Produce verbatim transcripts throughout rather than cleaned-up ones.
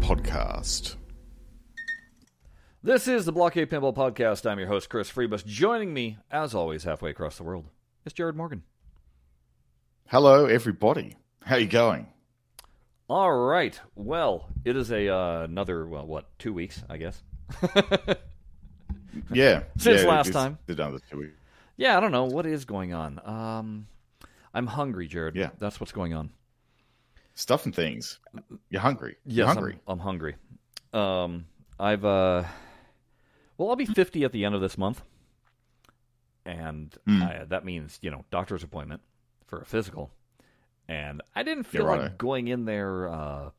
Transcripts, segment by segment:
Podcast. This is the Blockade Pinball Podcast. I'm your host, Chris Freebus. Joining me, as always, halfway across the world, is Jared Morgan. Hello, everybody. How you going? All right. Well, it is a uh, another, well, what, two weeks, I guess. yeah. Since yeah, last time. Another two weeks. Yeah, I don't know. What is going on? Um, I'm hungry, Jared. Yeah. That's what's going on. Stuff and things. You're hungry. Yes, You're hungry. I'm, I'm hungry. Um, I've, uh, well, I'll be fifty at the end of this month. And mm. I, that means, you know, doctor's appointment for a physical. And I didn't feel right. like going in there uh,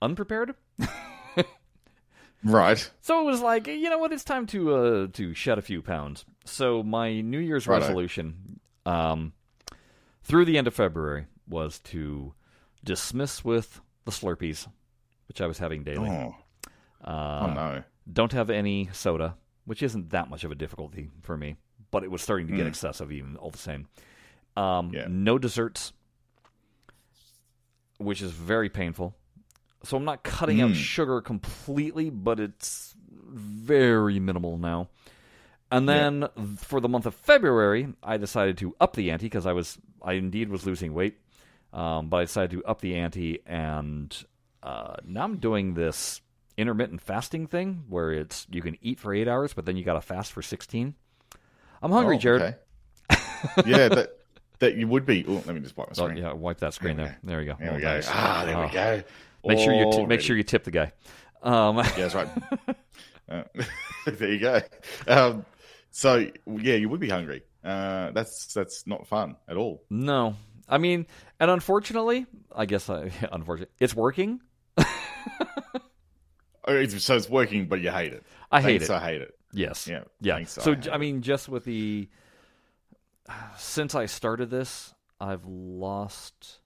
unprepared. Right. So it was like, you know what? It's time to uh, to shed a few pounds. So my New Year's Righto. resolution um, through the end of February was to dismiss with the Slurpees, which I was having daily. Oh, uh, oh no. Don't have any soda, which isn't that much of a difficulty for me, but it was starting to mm. get excessive even all the same. Um, yeah. No desserts, which is very painful. So I'm not cutting mm. out sugar completely, but it's very minimal now. And then yeah. for the month of February, I decided to up the ante because I was, I indeed was losing weight. Um, but I decided to up the ante, and uh, now I'm doing this intermittent fasting thing where it's you can eat for eight hours, but then you got to fast for sixteen. I'm hungry, oh, Jared. Okay. yeah, that that you would be. Oh, let me just wipe my screen. Oh, yeah, wipe that screen there. There, there we go. There oh, we go. Nice. Ah, there oh. we go. Make sure you t- make sure you tip the guy. Um. yeah, that's right. Uh, there you go. Um, so yeah, you would be hungry. Uh, that's that's not fun at all. No, I mean, and unfortunately, I guess I yeah, unfortunately it's working. So it's working, but you hate it. I hate thanks, it. I hate it. Yes. Yeah. Yeah. So, so I, I mean, just with the since I started this, I've lost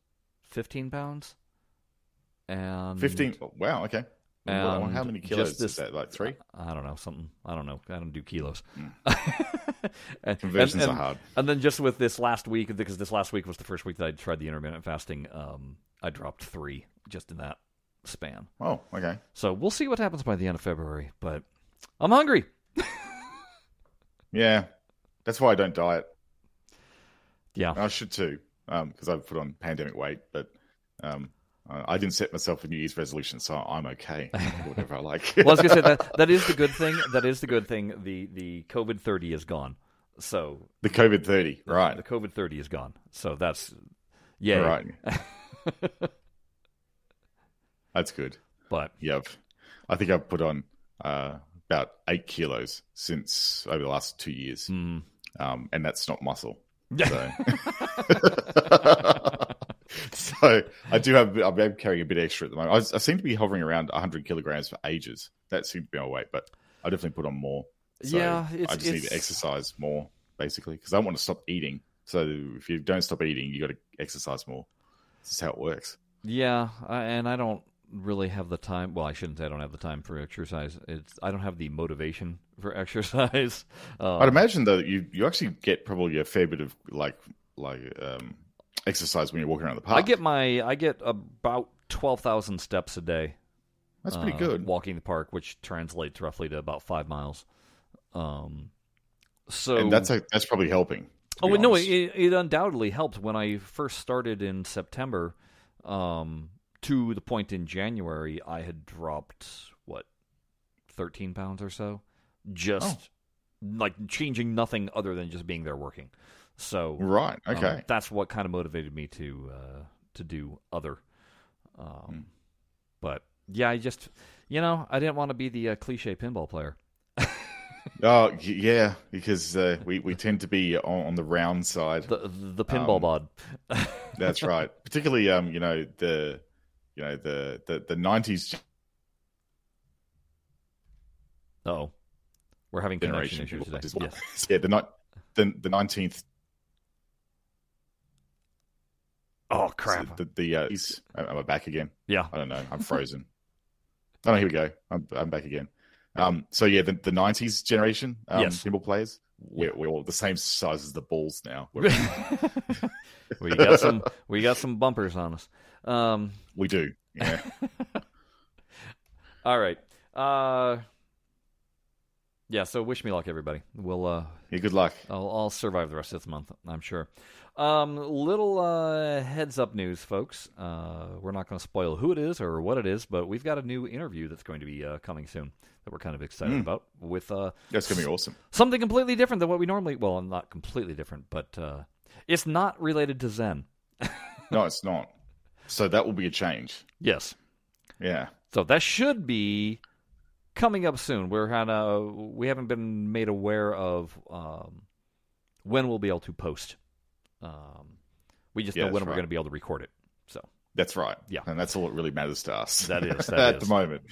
fifteen pounds. And fifteen. Wow. Okay. And how many kilos this, is that? Like three? I don't know. Something. I don't know. I don't do kilos. Mm. and, Conversions and, and, are hard. And then just with this last week, because this last week was the first week that I tried the intermittent fasting, um, I dropped three just in that span. Oh, okay. So we'll see what happens by the end of February, but I'm hungry. yeah. That's why I don't diet. Yeah. I should too, because um, I've put on pandemic weight, but... Um, I didn't set myself a New Year's resolution, so I'm okay. Whatever I like. Well, I was gonna say that that is the good thing. That is the good thing. The the COVID thirty is gone. So the COVID thirty, right? The COVID thirty is gone. So that's yeah, right. That's good. But yeah, I think I've put on uh, about eight kilos since over the last two years, mm. um, and that's not muscle. So. So I do have, I'm carrying a bit extra at the moment. I, was, I seem to be hovering around one hundred kilograms for ages. That seemed to be my weight, but I definitely put on more. So yeah, it's, I just it's... need to exercise more, basically, because I want to stop eating. So if you don't stop eating, you got to exercise more. This is how it works. Yeah, and I don't really have the time. Well, I shouldn't say I don't have the time for exercise. It's I don't have the motivation for exercise. Um, I'd imagine, though, that you, you actually get probably a fair bit of, like, like um. exercise when you're walking around the park. I get my I get about twelve thousand steps a day. That's pretty uh, good. Walking the park, which translates roughly to about five miles. Um, so and that's a, that's probably helping. Oh no, it, it undoubtedly helped when I first started in September. Um, to the point in January, I had dropped what thirteen pounds or so, just oh. like changing nothing other than just being there working. So right, okay, um, that's what kind of motivated me to uh, to do other. Um, mm. But yeah, I just you know I didn't want to be the uh, cliche pinball player. oh yeah, because uh, we we tend to be on, on the round side, the the pinball um, bod. That's right, particularly um you know the you know the the the nineties. Oh, we're having connection issues today. Well. Yes. yeah, the night the the nineteenth. Oh, crap. The, the, uh, am I back again? Yeah. I don't know. I'm frozen. oh, no, here we go. I'm I'm back again. Um, so, yeah, the, the nineties generation um, yes. pinball players, we're, we're all the same size as the balls now. we got some We got some bumpers on us. Um, we do, yeah. All right. Uh, yeah, so wish me luck, everybody. We'll uh, hey, good luck. I'll, I'll survive the rest of this month, I'm sure. Um, little uh, heads up news, folks. Uh, we're not going to spoil who it is or what it is, but we've got a new interview that's going to be uh, coming soon that we're kind of excited mm. about. With uh, that's going to be awesome. Something completely different than what we normally. Well, not completely different, but uh, it's not related to Zen. No, it's not. So that will be a change. Yes. Yeah. So that should be coming up soon. We're kind of we haven't been made aware of um, when we'll be able to post. Um, we just yeah, know when right. we're going to be able to record it. So that's right. Yeah, and that's all that really matters to us. That is that at is. the moment.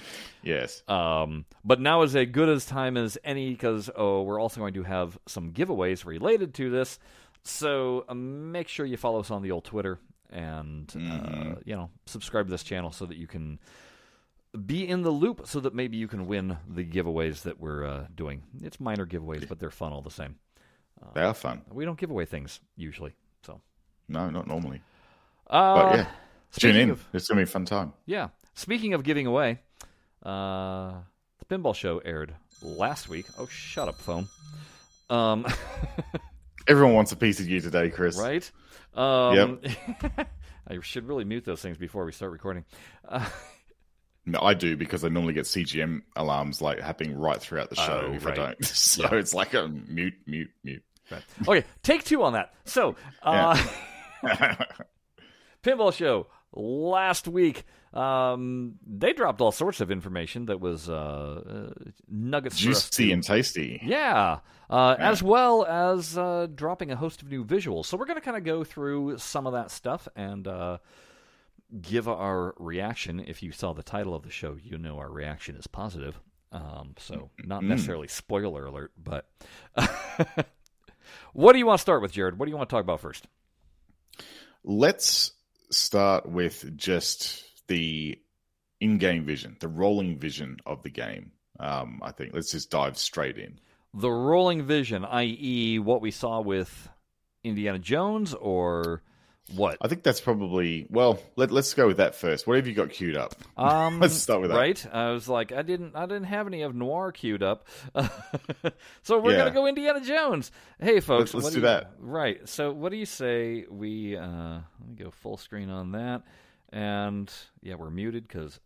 Yes. Um, but now is as good as time as any because oh, we're also going to have some giveaways related to this. So uh, make sure you follow us on the old Twitter and mm. uh, you know subscribe to this channel so that you can be in the loop. So that maybe you can win the giveaways that we're uh, doing. It's minor giveaways, but they're fun all the same. Uh, they are fun. We don't give away things usually. So no, not normally. Uh, but yeah, tune in. Of, it's going to be a fun time. Yeah. Speaking of giving away, uh, the pinball show aired last week. Oh, shut up, phone. Um, Everyone wants a piece of you today, Chris. Right? Um, yep. I should really mute those things before we start recording. Uh, no, I do because I normally get C G M alarms like happening right throughout the show oh, if right. I don't. So yeah. It's like a mute, mute, mute. Right. Okay, take two on that. So, uh, yeah. Pinball show last week. Um, they dropped all sorts of information that was uh, uh, nuggets, juicy and tasty. Yeah, uh, as well as uh, dropping a host of new visuals. So we're going to kind of go through some of that stuff and uh, give our reaction. If you saw the title of the show, you know our reaction is positive. Um, so not necessarily spoiler alert, but what do you want to start with, Jared? What do you want to talk about first? Let's start with just the in-game vision, the rolling vision of the game. Um, I think let's just dive straight in. The rolling vision, that is what we saw with Indiana Jones or what? I think that's probably... Well, let, let's go with that first. What have you got queued up? Um, let's start with that. Right? I was like, I didn't I didn't have any of Noir queued up. So we're yeah. going to go Indiana Jones. Hey, folks. Let's, let's what do, do you, that. Right. So what do you say we... Uh, let me go full screen on that. And, yeah, we're muted because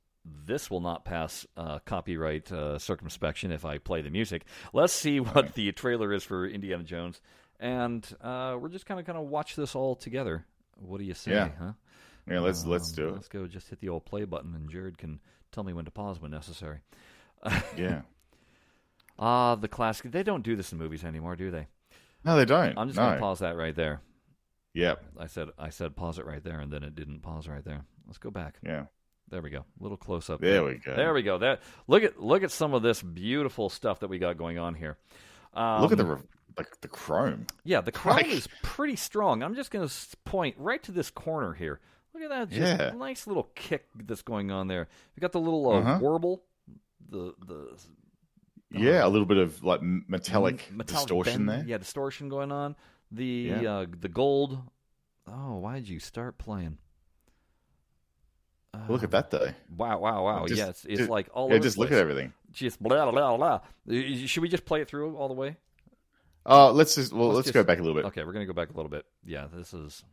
this will not pass uh, copyright uh, circumspection if I play the music. Let's see what right. the trailer is for Indiana Jones. And uh, we're just kind of kind of watch this all together. What do you say, yeah. huh? Yeah, let's um, let's do it. Let's go just hit the old play button, and Jared can tell me when to pause when necessary. Yeah. Ah, uh, the classic. They don't do this in movies anymore, do they? No, they don't. I'm just no. going to pause that right there. Yep. I said I said pause it right there, and then it didn't pause right there. Let's go back. Yeah. There we go. A little close up. There, there we go. There we go. There. Look at look at some of this beautiful stuff that we got going on here. Um, look at the re- like the chrome. Yeah, the chrome like... is pretty strong. I'm just going to point right to this corner here. Look at that. Just yeah. nice little kick that's going on there. We got the little uh, uh-huh. warble. The the. Yeah, know, a little bit of like metallic, metallic distortion bend. there. Yeah, distortion going on. The yeah. uh, the gold. Oh, why did you start playing? Look at that, though. Wow, wow, wow. Just, yeah, it's, it's just, like all over yeah, just the place. Look at everything. Just blah, blah, blah. Should we just play it through all the way? Uh, let's just, well, let's, let's just, go back a little bit. Okay, we're going to go back a little bit. Yeah, this is...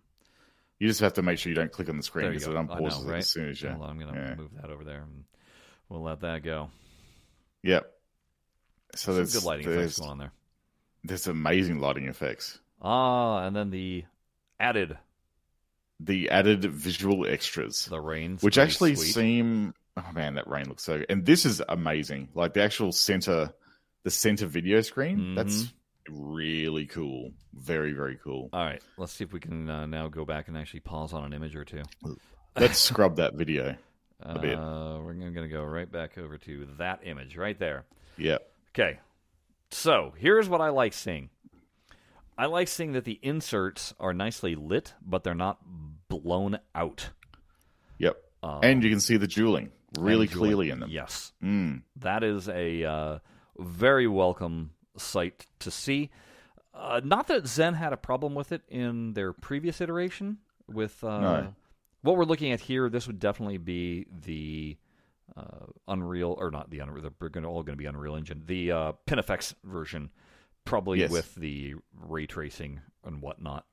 You just have to make sure you don't click on the screen because it unpauses right? as soon as you... Hold on, I'm going to yeah. move that over there and we'll let that go. Yep. So Some there's... good lighting there's, effects going on there. There's amazing lighting effects. Ah, and then the added... The added visual extras. The rain. Which actually sweet. seem... Oh, man, that rain looks so good. And this is amazing. Like, the actual center... The center video screen. Mm-hmm. That's really cool. Very, very cool. All right. Let's see if we can uh, now go back and actually pause on an image or two. Let's scrub that video a bit. Uh, we're going to go right back over to that image right there. Yeah. Okay. So, here's what I like seeing. I like seeing that the inserts are nicely lit, but they're not blown out. Yep. Um, and you can see the jeweling really jeweling. clearly in them. Yes. Mm. That is a uh, very welcome sight to see. Uh, not that Zen had a problem with it in their previous iteration. With uh, no. What we're looking at here, this would definitely be the uh, Unreal, or not the Unreal, they're all going to be Unreal Engine, the uh, PinFX version, probably yes. with the ray tracing and whatnot.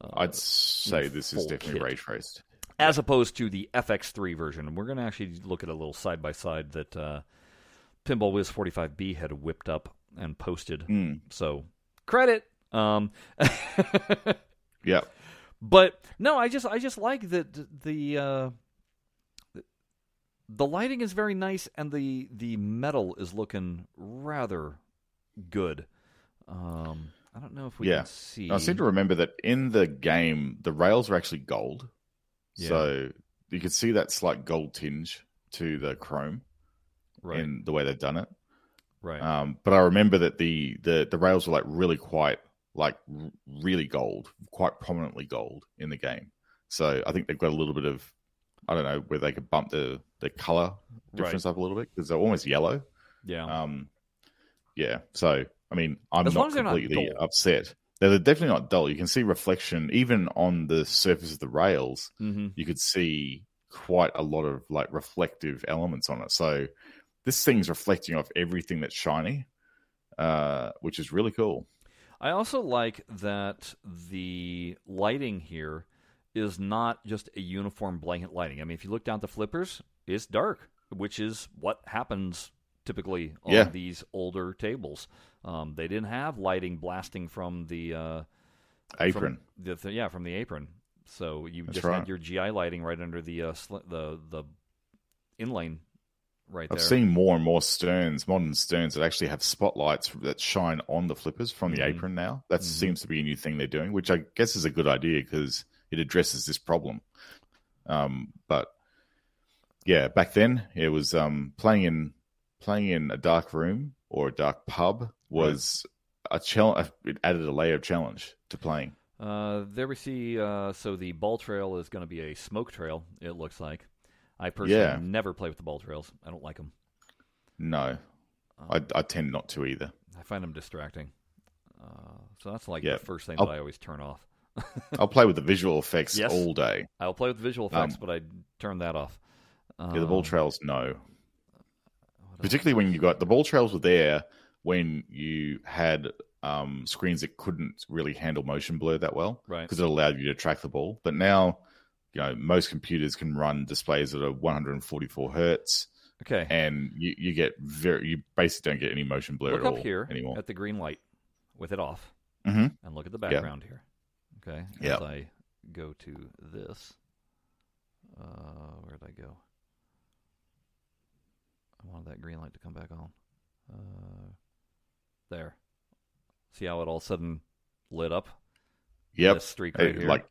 Uh, I'd say this is definitely kit. ray traced. As opposed to the F X three version. And we're going to actually look at a little side-by-side that uh, PinballWiz forty-five B had whipped up and posted. Mm. So, credit! Um, yeah. But, no, I just I just like that the uh, the lighting is very nice, and the, the metal is looking rather good. Um, I don't know if we yeah. can see. I seem to remember that in the game, the rails are actually gold. Yeah. So you could see that slight gold tinge to the chrome right. in the way they've done it. Right. Um, but I remember that the, the, the rails were like really quite, like really gold, quite prominently gold in the game. So I think they've got a little bit of, I don't know, where they could bump the, the color difference right. up a little bit because they're almost yellow. Yeah. Um, yeah. So, I mean, I'm as not completely not upset. They're definitely not dull. You can see reflection even on the surface of the rails. Mm-hmm. You could see quite a lot of like reflective elements on it. So this thing's reflecting off everything that's shiny, uh, which is really cool. I also like that the lighting here is not just a uniform blanket lighting. I mean, if you look down at the flippers, it's dark, which is what happens typically on yeah. these older tables. Um, they didn't have lighting blasting from the uh, apron. From the th- yeah, from the apron. So you That's just right. had your G I lighting right under the uh, sl- the the inlane right I've there. I've seen more and more Sterns, modern Sterns, that actually have spotlights that shine on the flippers from the mm-hmm. apron now. That mm-hmm. seems to be a new thing they're doing, which I guess is a good idea because it addresses this problem. Um, but yeah, back then it was um, playing in playing in a dark room or a dark pub. Was a challenge. It added a layer of challenge to playing. Uh, there we see. Uh, so the ball trail is going to be a smoke trail. It looks like. I personally yeah. never play with the ball trails. I don't like them. No, um, I, I tend not to either. I find them distracting. Uh, so that's like yeah. the first thing I'll, that I always turn off. I'll play with the visual effects yes. all day. I'll play with the visual effects, um, but I turn that off. Um, yeah, the ball trails, no. Particularly when you got the ball trails were there. When you had um, screens that couldn't really handle motion blur that well, right? Because it allowed you to track the ball. But now, you know, most computers can run displays that are one forty-four hertz. Okay, and you, you get very, you basically don't get any motion blur look at all here anymore. At the green light with it off, mm-hmm. and look at the background yeah. here. Okay, as yeah. I go to this, uh, where did I go? I wanted that green light to come back on. Uh, There. See how it all of a sudden lit up? Yep. This streak right it, here. Like,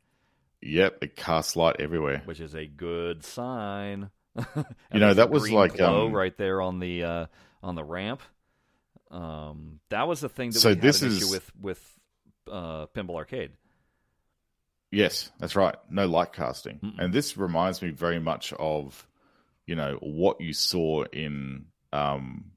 yep, it casts light everywhere. Which is a good sign. You know, that was like... glow um, right there on the uh, on the ramp. Um, that was the thing that so we had this an is... issue with, with uh, Pinball Arcade. Yes, that's right. No light casting. Mm-mm. And this reminds me very much of, you know, what you saw in um,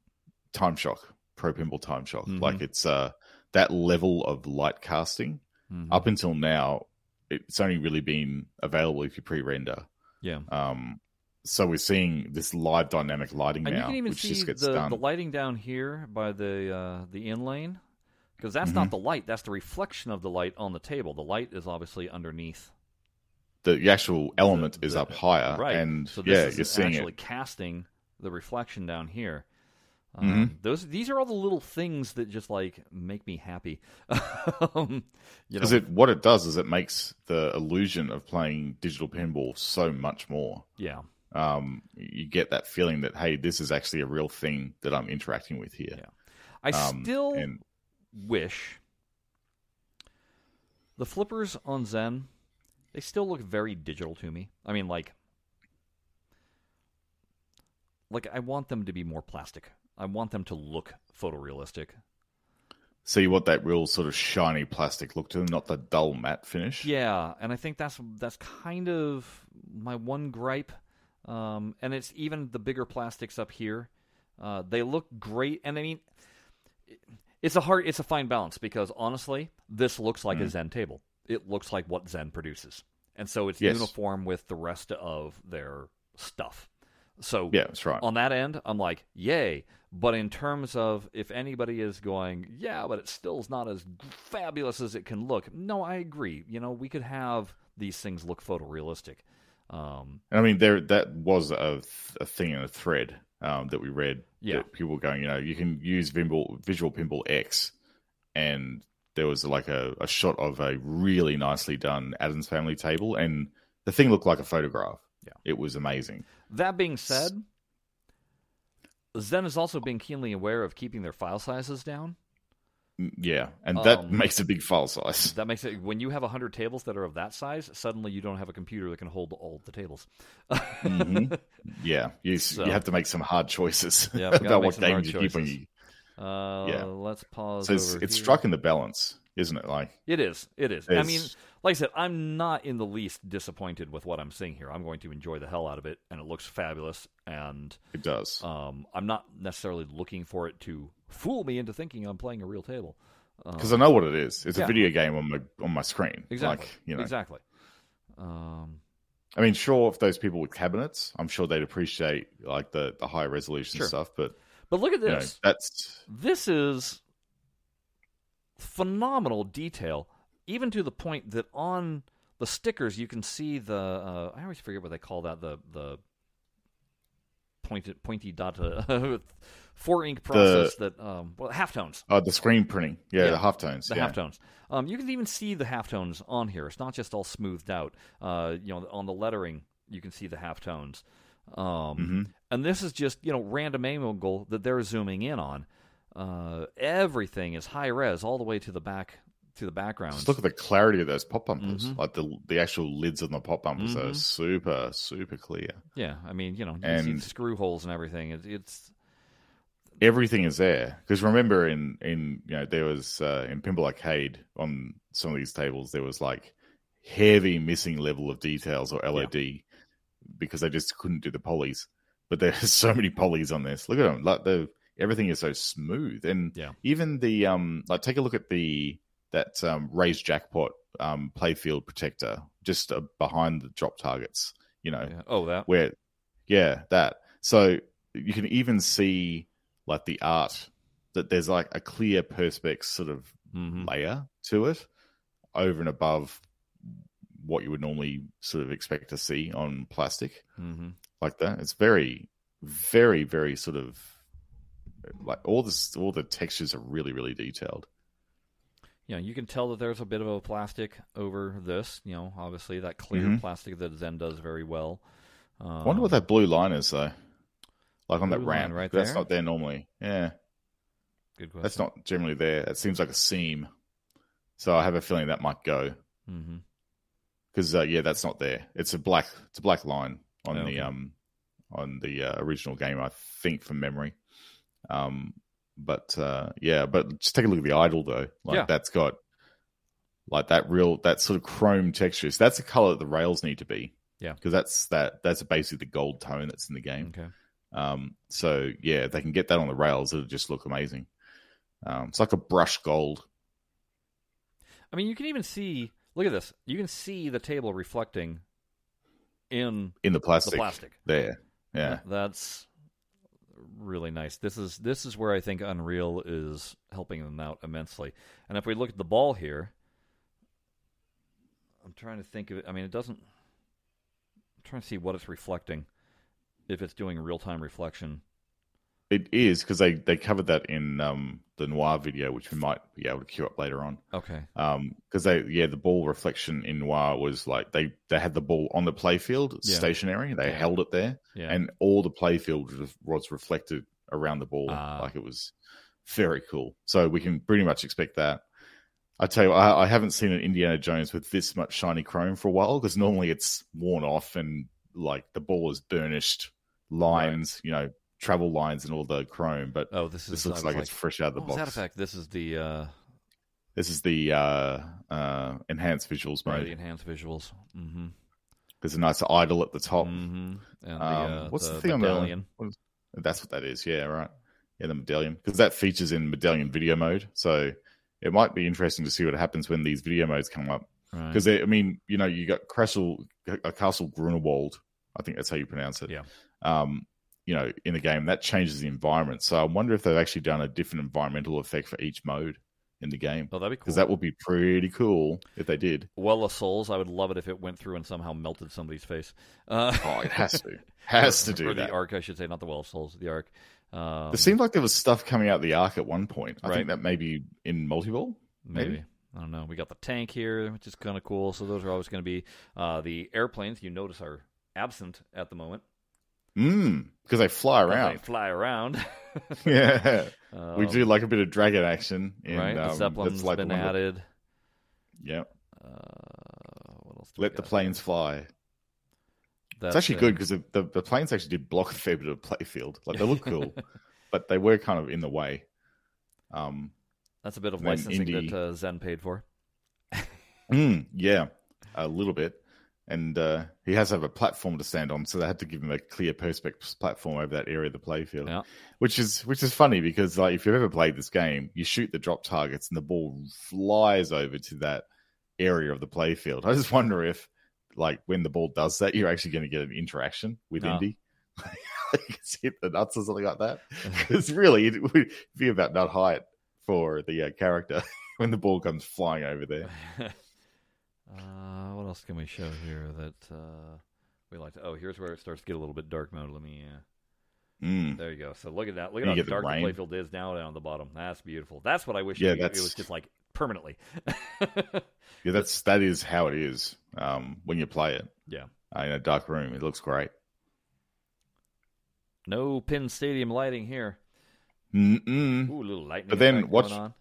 Time Shock. Pro Pinball Time Shock. Mm-hmm. Like it's uh, that level of light casting. Mm-hmm. Up until now, it's only really been available if you pre-render. Yeah. Um. So we're seeing this live dynamic lighting and now, you can even which see just gets the, done. The lighting down here by the uh, the in lane, because that's mm-hmm. not the light. That's the reflection of the light on the table. The light is obviously underneath. The, the actual element the, is the, up higher, right? And so this yeah, is you're seeing actually it. Casting the reflection down here. Um, mm-hmm. Those these are all the little things that just like make me happy. um, you know, it what it does is it makes the illusion of playing digital pinball so much more. Yeah, um, you get that feeling that hey, this is actually a real thing that I'm interacting with here. Yeah. I um, still and... wish the flippers on Zen they still look very digital to me. I mean, like, like I want them to be more plastic. I want them to look photorealistic. So you want that real sort of shiny plastic look to them, not the dull matte finish? Yeah, and I think that's that's kind of my one gripe. Um, and it's even the bigger plastics up here. Uh, they look great, and I mean, it's a hard, it's a fine balance because honestly, this looks like mm. a Zen table. It looks like what Zen produces, and so it's yes. uniform with the rest of their stuff. So yeah, that's right. On that end, I'm like, yay. But in terms of if anybody is going, yeah, but it still's not as fabulous as it can look. No, I agree. You know, we could have these things look photorealistic. Um, I mean, there that was a, a thing in a thread um, that we read. Yeah, that people were going, you know, you can use Pinball, Visual Pinball X, and there was like a, a shot of a really nicely done Addams Family table, and the thing looked like a photograph. Yeah, it was amazing. That being said, Zen is also being keenly aware of keeping their file sizes down. Yeah, and that um, makes a big file size. That makes it, when you have one hundred tables that are of that size, suddenly you don't have a computer that can hold all the tables. mm-hmm. Yeah, you, so, you have to make some hard choices yeah, about what games you keep on you. Uh, yeah. Let's pause. So it's, it's striking the balance, isn't it? Like It is, it is. I mean, like I said, I'm not in the least disappointed with what I'm seeing here. I'm going to enjoy the hell out of it, and it looks fabulous. And it does. Um, I'm not necessarily looking for it to fool me into thinking I'm playing a real table, because um, I know what it is. It's yeah. a video game on my on my screen. Exactly. Like, you know. Exactly. Um, I mean, sure, if those people with cabinets, I'm sure they'd appreciate like the, the high resolution sure. stuff. But but look at this. You know, that's this is phenomenal detail, even to the point that on the stickers you can see the uh, I always forget what they call that the the pointed pointy data. Four ink process the, that um well halftones. Uh the screen printing. Yeah, yeah the halftones. The yeah. halftones. Um you can even see the halftones on here. It's not just all smoothed out. Uh you know, on the lettering you can see the halftones. Um mm-hmm. and this is just, you know, random angle that they're zooming in on. Uh everything is high res all the way to the back to the background. Just look at the clarity of those pop bumpers. Mm-hmm. Like the the actual lids on the pop bumpers mm-hmm. are super, super clear. Yeah, I mean, you know, you and, see the screw holes and everything. It, it's everything is there, because remember in in you know there was uh, in Pinball Arcade on some of these tables there was like heavy missing level of details or L E D yeah. because they just couldn't do the polys, but there's so many polys on this. Look at them, like the everything is so smooth, and yeah. even the um like take a look at the that um, raised jackpot um playfield protector just uh, behind the drop targets, you know. Yeah. Oh, that where yeah that so you can even see. Like the art, that there's like a clear perspex sort of mm-hmm. layer to it over and above what you would normally sort of expect to see on plastic mm-hmm. like that. It's very, very, very sort of like all this, all the textures are really, really detailed. You know, you can tell that there's a bit of a plastic over this, you know, obviously that clear mm-hmm. plastic that Zen does very well. Um, I wonder what that blue line is though. Like on blue that ramp, right that's there? Not there normally. Yeah, good question. That's not generally there. It seems like a seam, so I have a feeling that might go. Because mm-hmm. uh, yeah, that's not there. It's a black, it's a black line on okay. the um, on the uh, original game, I think, from memory. Um, but uh, yeah, but just take a look at the idle though. Like yeah. that's got like that real that sort of chrome texture. So that's the color that the rails need to be. Yeah, because that's that that's basically the gold tone that's in the game. Okay. Um, so yeah, if they can get that on the rails, it'll just look amazing. Um, it's like a brush gold. I mean, you can even see, look at this. You can see the table reflecting in, in the plastic, the plastic there. Yeah. That's really nice. This is, this is where I think Unreal is helping them out immensely. And if we look at the ball here, I'm trying to think of it. I mean, it doesn't, I'm trying to see what it's reflecting. If it's doing real-time reflection. It is, because they, they covered that in um, the Noir video, which we might be able to queue up later on. Okay. Because, um, yeah, the ball reflection in Noir was like, they, they had the ball on the playfield, yeah. stationary. They yeah. held it there. Yeah. And all the playfield was reflected around the ball. Uh, like, it was very cool. So we can pretty much expect that. I tell you, I, I haven't seen an Indiana Jones with this much shiny chrome for a while, because normally it's worn off and, like, the ball is burnished. Lines, right. you know, travel lines, and all the chrome, but oh, this, is, this looks like, like it's fresh out of the box. As a matter of fact, this is the uh, this is the uh, uh, enhanced visuals mode. The enhanced visuals. Mm-hmm. There's a nice idol at the top. Mm-hmm. And um, the, uh, what's the, the thing on medallion? The, is, that's what that is. Yeah, right. Yeah, the medallion, because that features in medallion video mode. So it might be interesting to see what happens when these video modes come up. Because right. I mean, you know, you got Castle, Castle Grunewald. I think that's how you pronounce it. Yeah. um, you know, in the game, that changes the environment. So I wonder if they've actually done a different environmental effect for each mode in the game. Oh, that'd be cool. Because that would be pretty cool if they did. Well of Souls, I would love it if it went through and somehow melted somebody's face. Uh... Oh, it has to. Has to do or that. The Ark, I should say, not the Well of Souls, the Ark. Um... It seemed like there was stuff coming out of the Ark at one point. I right. think that may be in Multiball. Maybe. maybe. I don't know. We got the tank here, which is kind of cool. So those are always going to be uh, the airplanes. You notice are absent at the moment. Mm, because they fly around. And they fly around. yeah. Um, we do like a bit of dragon action. In, right. The um, Zeppelin's like been added. Yeah. Uh, what else do Let we the got? planes fly. That's it's actually it. good because the, the, the planes actually did block a fair bit of playfield. Like, they look cool, but they were kind of in the way. Um. That's a bit of licensing indie... that uh, Zen paid for. mm, yeah, a little bit. And uh, he has to have a platform to stand on, so they had to give him a clear perspective platform over that area of the playfield, yeah. which is which is funny because like if you've ever played this game, you shoot the drop targets and the ball flies over to that area of the playfield. I just wonder if like when the ball does that, you're actually going to get an interaction with no. Indy. It's hit the nuts or something like that. Because really, it would be about nut height for the uh, character when the ball comes flying over there. Uh, what else can we show here that uh, we like to... Oh, here's where it starts to get a little bit dark mode. Let me... Uh... Mm. There you go. So look at that. Look at how dark the playfield is now down at the bottom. That's beautiful. That's what I wish yeah, it, it was just like permanently. yeah, that's that is how it is um, when you play it. Yeah. Uh, in a dark room. It looks great. No Pin Stadium lighting here. Mm-mm. Ooh, a little lightning but then watch on.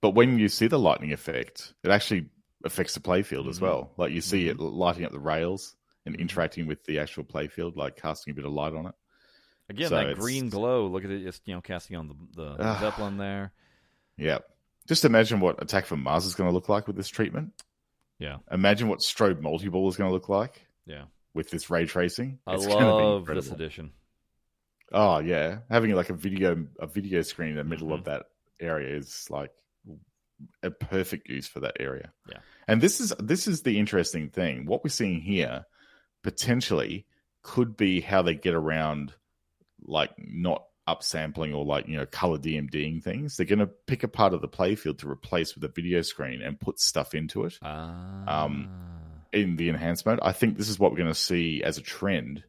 But when you see the lightning effect, it actually affects the playfield mm-hmm. as well. Like you see mm-hmm. it lighting up the rails and interacting with the actual playfield, like casting a bit of light on it. Again, so that it's... green glow. Look at it, just you know, casting on the, the uh, Zeppelin there. Yeah, just imagine what Attack from Mars is going to look like with this treatment. Yeah, imagine what Strobe Multiball is going to look like. Yeah, with this ray tracing. I it's love be this edition. Oh yeah, having like a video a video screen in the middle mm-hmm. of that area is like a perfect use for that area. Yeah, and this is this is the interesting thing. What we're seeing here potentially could be how they get around like not upsampling or like you know color DMDing things. They're going to pick a part of the playfield to replace with a video screen and put stuff into it ah. um, in the enhanced mode. I think this is what we're going to see as a trend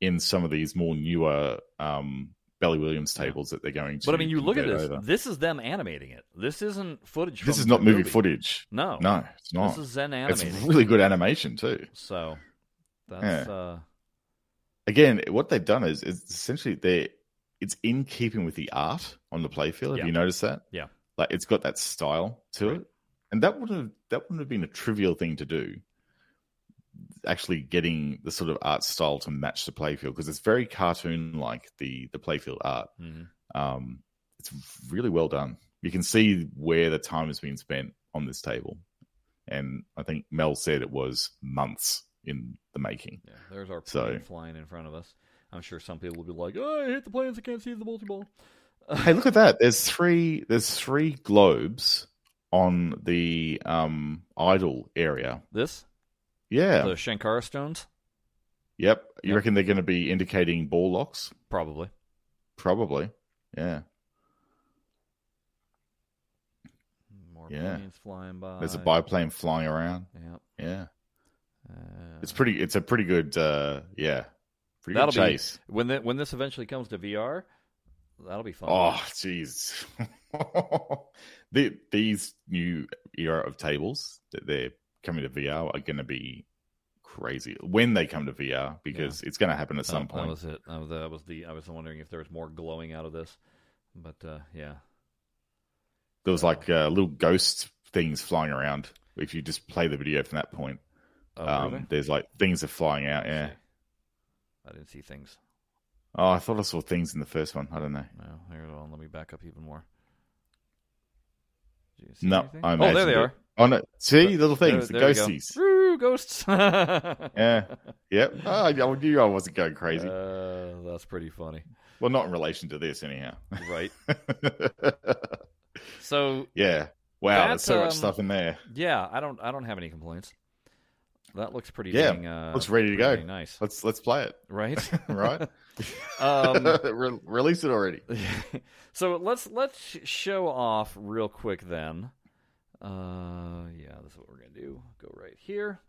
in some of these more newer um, Belly Williams tables that they're going to. But I mean, you look at this. Over. This is them animating it. This isn't footage. This from is not movie, movie footage. No, no, it's not. This is Zen animating. It's really good animation too. So, that's yeah. uh... again, what they've done is, is essentially they. It's in keeping with the art on the playfield. Have yeah. you noticed that? Yeah, like it's got that style to right. it, and that would have that wouldn't have been a trivial thing to do. Actually getting the sort of art style to match the playfield because it's very cartoon like the the playfield art mm-hmm. um it's really well done. You can see where the time has been spent on this table, and I think Mel said it was months in the making. Yeah, there's our plane so, flying in front of us. I'm sure some people will be like, oh, I hit the planes, I can't see the multi-ball. Hey, look at that. There's three there's three globes on the um idle area. This Yeah. The Shankara stones? Yep. You yep. reckon they're going to be indicating ball locks? Probably. Probably. Yeah. More yeah. planes flying by. There's a biplane flying around. Yep. Yeah. Uh, it's pretty. It's a pretty good, uh, yeah, pretty good chase. Be, when, the, when this eventually comes to V R, that'll be fun. Oh, jeez. the, these new era of tables, they're... coming to V R are going to be crazy when they come to V R because yeah. it's going to happen at some that, point. That was it. That was, that was the. I was wondering if there was more glowing out of this, but uh, yeah, there was uh, like uh, little ghost things flying around. If you just play the video from that point, oh, um, really? There's like things are flying out. Yeah, I didn't see things. Oh, I thought I saw things in the first one. I don't know. No, hang on. Let me back up even more. Did you see no, anything? I oh, there they it. are. Oh no! See, little things, there, the there ghosties. Woo, ghosts. yeah, yep. Oh, I knew I wasn't going crazy. Uh, that's pretty funny. Well, not in relation to this, anyhow. Right. so. Yeah. Wow, that, there's so um, much stuff in there. Yeah, I don't. I don't have any complaints. That looks pretty yeah, dang, uh, looks ready to go. Nice. Let's let's play it. Right, right. um, Re- release it already. So let's let's show off real quick then. Uh, yeah, this is what we're gonna do. Go right here.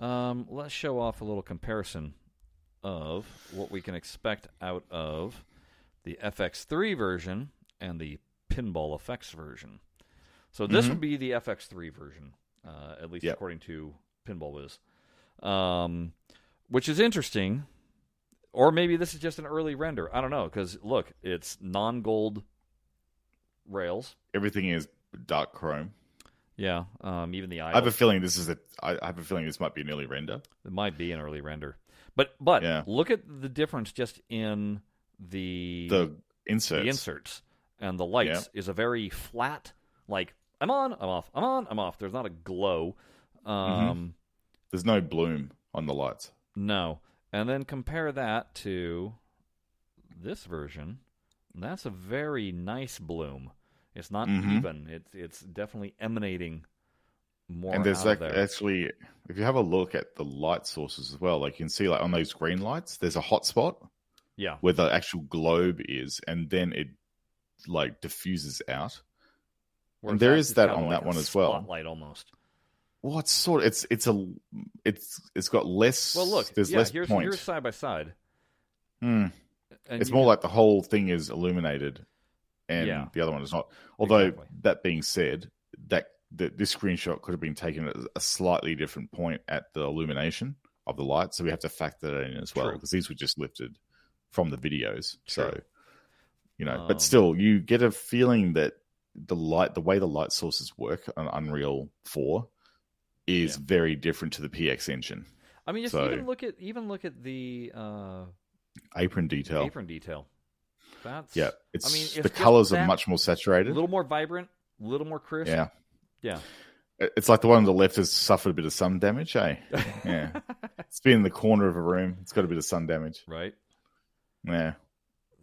Um, let's show off a little comparison of what we can expect out of the F X three version and the Pinball F X version. So this mm-hmm. would be the F X three version, uh, at least yep. according to PinballWiz, um, which is interesting. Or maybe this is just an early render. I don't know, because look, it's non-gold rails. Everything is dark chrome. Yeah, um, even the eye. I have a feeling this is a. I have a feeling this might be an early render. It might be an early render, but but yeah. look at the difference just in the the inserts, the inserts and the lights yeah. is a very flat. Like I'm on, I'm off, I'm on, I'm off. There's not a glow. Um, mm-hmm. There's no bloom on the lights. No. And then compare that to this version. That's a very nice bloom. It's not mm-hmm. even. It's it's definitely emanating more. And there's out like, there. Actually, if you have a look at the light sources as well, like you can see, like on those green lights, there's a hot spot. Yeah, where the actual globe is, and then it like diffuses out. Whereas and there is that on like that one as well. Spotlight almost. Well, it's sort of, it's it's a it's it's got less. Well, look, there's yeah, less here's, point. Here's side by side. Mm. It's more can... like the whole thing is illuminated, and yeah. the other one is not. Although exactly. that being said, that, that this screenshot could have been taken at a slightly different point at the illumination of the light, so we have to factor that in as well because these were just lifted from the videos. True. So you know, um... but still, you get a feeling that the light, the way the light sources work on Unreal four. Is yeah. very different to the P X engine. I mean, just so, even look at even look at the uh, apron detail. Apron detail. That's yeah. It's, I mean, it's the colors are much more saturated, a little more vibrant, a little more crisp. Yeah, yeah. It's like the one on the left has suffered a bit of sun damage. Eh? Yeah. It's been in the corner of a room. It's got a bit of sun damage. Right. Yeah.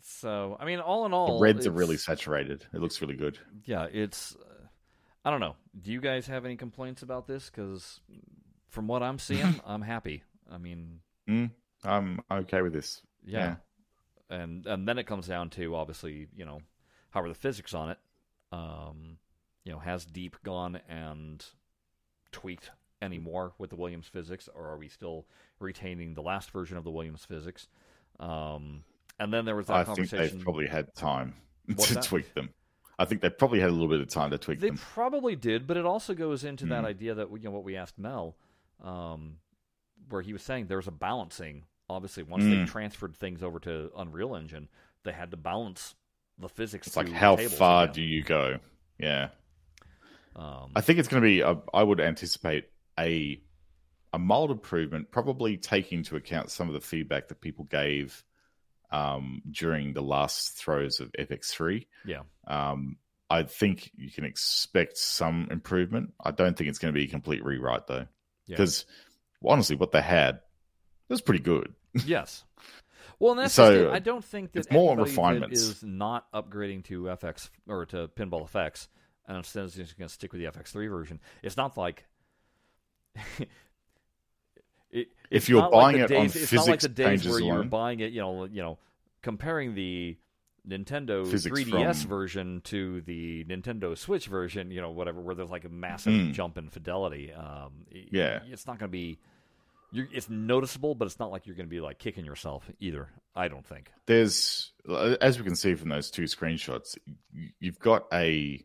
So I mean, all in all, the reds are really saturated. It looks really good. Yeah. It's. I don't know. Do you guys have any complaints about this? Because from what I'm seeing, I'm happy. I mean, mm, I'm okay with this. Yeah. yeah, and and then it comes down to obviously, you know, how are the physics on it? Um, you know, has Deep gone and tweaked any more with the Williams physics, or are we still retaining the last version of the Williams physics? Um, and then there was that I conversation. I think they've probably had time What's to that? tweak them. I think they probably had a little bit of time to tweak they them. They probably did, but it also goes into mm. that idea that, you know, what we asked Mel, um, where he was saying there's a balancing. Obviously, once mm. they transferred things over to Unreal Engine, they had to balance the physics. It's like, how far do you go? Yeah. Um, I think it's going to be, a, I would anticipate a a mild improvement, probably taking into account some of the feedback that people gave Um, during the last throws of F X three. Yeah. Um, I think you can expect some improvement. I don't think it's going to be a complete rewrite, though. Because, yeah. well, honestly, what they had was pretty good. Yes. Well, and that's so, I don't think that it's more refinements. That is not upgrading to F X or to Pinball F X and instead is just going to stick with the F X three version. It's not like... It, if you're buying like it days, on it's physics not like the days where you're alone. buying it, you know, you know, comparing the Nintendo physics three D S from... version to the Nintendo Switch version, you know, whatever, where there's like a massive mm. jump in fidelity. Um, yeah, it's not going to be. You're, it's noticeable, but it's not like you're going to be like kicking yourself either. I don't think there's, as we can see from those two screenshots, you've got a.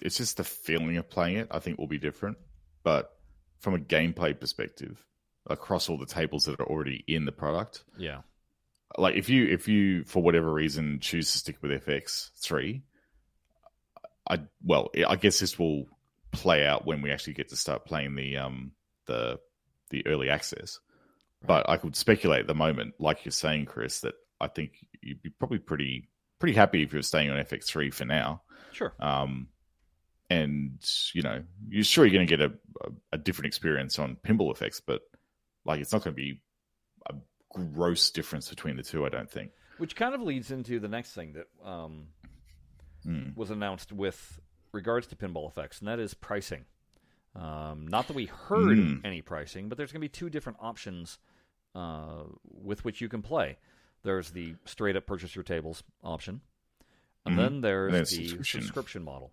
It's just the feeling of playing it. I think will be different, but. From a gameplay perspective, across all the tables that are already in the product, yeah, like if you if you for whatever reason choose to stick with F X three, I well, I guess this will play out when we actually get to start playing the um the the early access. Right. But I could speculate at the moment, like you're saying, Chris, that I think you'd be probably pretty pretty happy if you're staying on F X three for now. Sure. Um. And, you know, you're sure you're going to get a, a, a different experience on Pinball F X, but, like, it's not going to be a gross difference between the two, I don't think. Which kind of leads into the next thing that um, mm. was announced with regards to Pinball F X, and that is pricing. Um, not that we heard mm. any pricing, but there's going to be two different options uh, with which you can play. There's the straight-up purchase your tables option, and mm. then there's, there's the subscription. subscription model,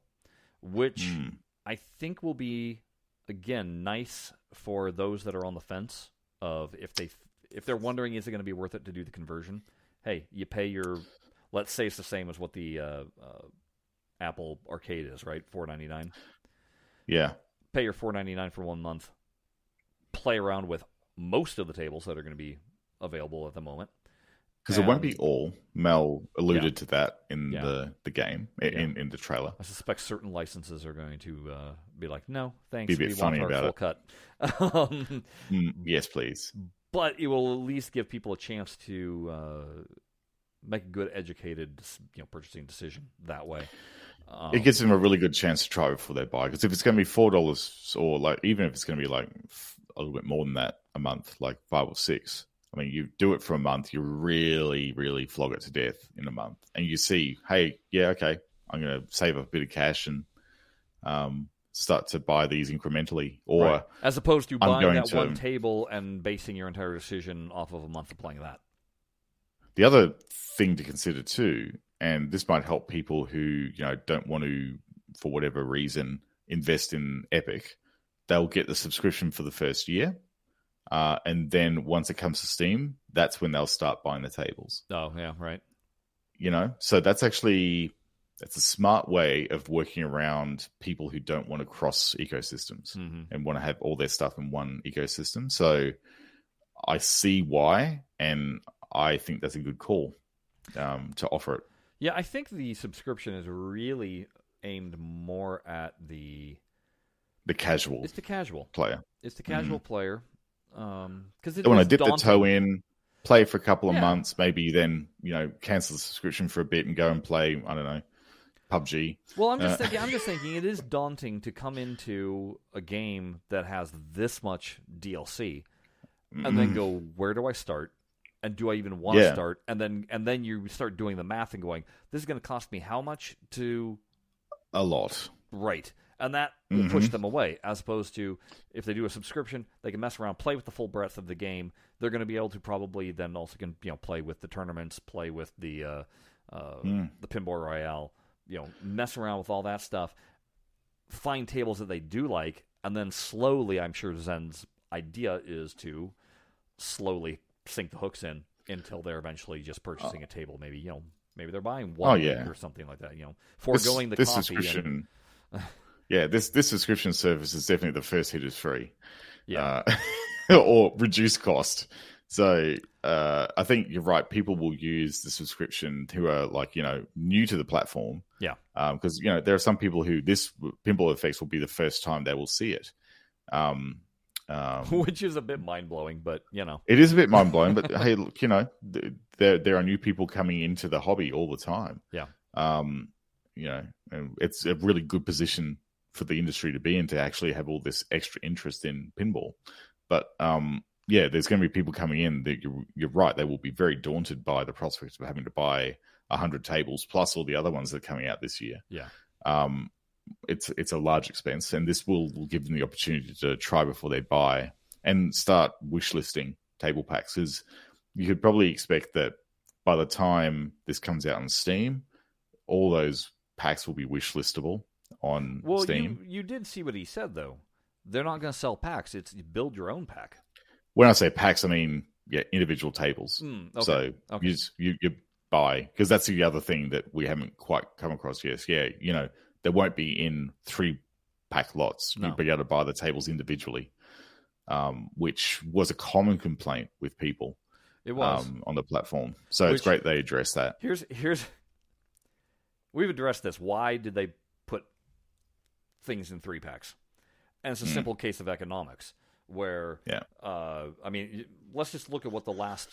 which mm. I think will be, again, nice for those that are on the fence of if they if they're wondering, is it going to be worth it to do the conversion? Hey, you pay your, let's say it's the same as what the uh, uh, Apple Arcade is, right? four ninety-nine. Yeah. Pay your four ninety-nine for one month. Play around with most of the tables that are going to be available at the moment. Because it won't be all. Mel alluded yeah. to that in yeah. the, the game, yeah. in, in the trailer. I suspect certain licenses are going to uh, be like, no, thanks. Be a bit we funny want our about full it. Cut. um, mm, yes, please. But it will at least give people a chance to uh, make a good, educated, you know, purchasing decision that way. Um, it gives them a really good chance to try before they buy. Because if it's going to be four dollars or like, even if it's going to be like a little bit more than that a month, like five or six. I mean, you do it for a month, you really, really flog it to death in a month. And you see, hey, yeah, okay, I'm going to save a bit of cash and um, start to buy these incrementally. Or right. As opposed to I'm buying that to, one table and basing your entire decision off of a month of playing that. The other thing to consider too, and this might help people who, you know, don't want to, for whatever reason, invest in Epic, they'll get the subscription for the first year. Uh, and then once it comes to Steam, that's when they'll start buying the tables. Oh, yeah, right. You know, so that's actually, that's a smart way of working around people who don't want to cross ecosystems mm-hmm. and want to have all their stuff in one ecosystem. So I see why, and I think that's a good call um, to offer it. Yeah, I think the subscription is really aimed more at the... The casual. It's the casual. Player. It's the casual mm-hmm. player. Um, because they want to dip daunting. the toe in, play for a couple of yeah. months, maybe then you know cancel the subscription for a bit and go and play. I don't know, P U B G. Well, I'm just uh, thinking, I'm just thinking, it is daunting to come into a game that has this much D L C and mm. then go, where do I start? And do I even want to yeah. start? And then and then you start doing the math and going, this is going to cost me how much to? A lot, right? And that will push mm-hmm. them away, as opposed to if they do a subscription, they can mess around, play with the full breadth of the game. They're going to be able to probably then also can you know play with the tournaments, play with the uh, uh, mm. the Pinball Royale, you know, mess around with all that stuff, find tables that they do like, and then slowly, I'm sure Zen's idea is to slowly sink the hooks in until they're eventually just purchasing oh. a table. Maybe you know, maybe they're buying one oh, yeah. or something like that. You know, foregoing this, the this coffee. Yeah, this, this subscription service is definitely the first hit is free, yeah, uh, or reduced cost. So uh, I think you're right. People will use the subscription who are like, you know, new to the platform. Yeah. Because, um, you know, there are some people who this Pinball F X will be the first time they will see it. Um, um, Which is a bit mind-blowing, but, you know. It is a bit mind-blowing, but hey, look, you know, there, there are new people coming into the hobby all the time. Yeah. Um, you know, and it's a really good position for the industry to be in, to actually have all this extra interest in pinball. But um, yeah, there's going to be people coming in that you're, you're right. They will be very daunted by the prospects of having to buy a hundred tables plus all the other ones that are coming out this year. Yeah. Um, it's, it's a large expense, and this will, will give them the opportunity to try before they buy and start wish listing table packs. Cause you could probably expect that by the time this comes out on Steam, all those packs will be wish listable on well, Steam. You, you did see what he said, though. They're not going to sell packs. It's you build your own pack. When I say packs, I mean yeah, individual tables. Mm, okay, so okay. You, just, you you buy, because that's the other thing that we haven't quite come across yet. Yeah, you know, they won't be in three pack lots. No. You'll be able to buy the tables individually, um, which was a common complaint with people. It was um, on the platform. So which, it's great they addressed that. Here's here's we've addressed this. Why did they things in three packs? And it's a mm. simple case of economics where yeah. uh I mean, let's just look at what the last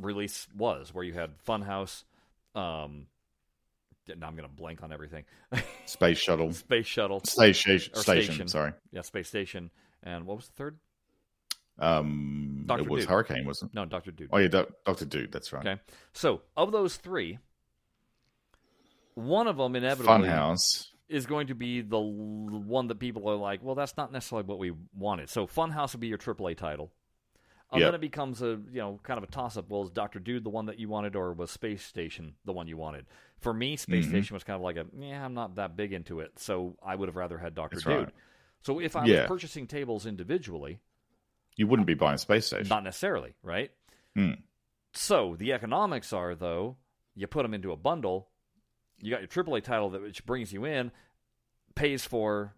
release was, where you had Funhouse, um now I'm gonna blank on everything. Space Shuttle. Space Shuttle. Space Station, Station, sorry. Yeah, Space Station. And what was the third? Um Doctor it was Dude. Hurricane, wasn't it? No, Doctor Dude. Oh yeah, Do- Doctor Dude, that's right. Okay. So of those three, one of them inevitably Funhouse is going to be the one that people are like, well, that's not necessarily what we wanted. So Funhouse will be your triple A title. And yep. then it becomes a, you know, kind of a toss-up. Well, is Doctor Dude the one that you wanted, or was Space Station the one you wanted? For me, Space mm-hmm. Station was kind of like a, yeah, I'm not that big into it, so I would have rather had Doctor That's Dude. Right. So if I yeah. was purchasing tables individually... You wouldn't be buying Space Station. Not necessarily, right? Mm. So the economics are, though, you put them into a bundle, you got your triple A title that which brings you in, pays for...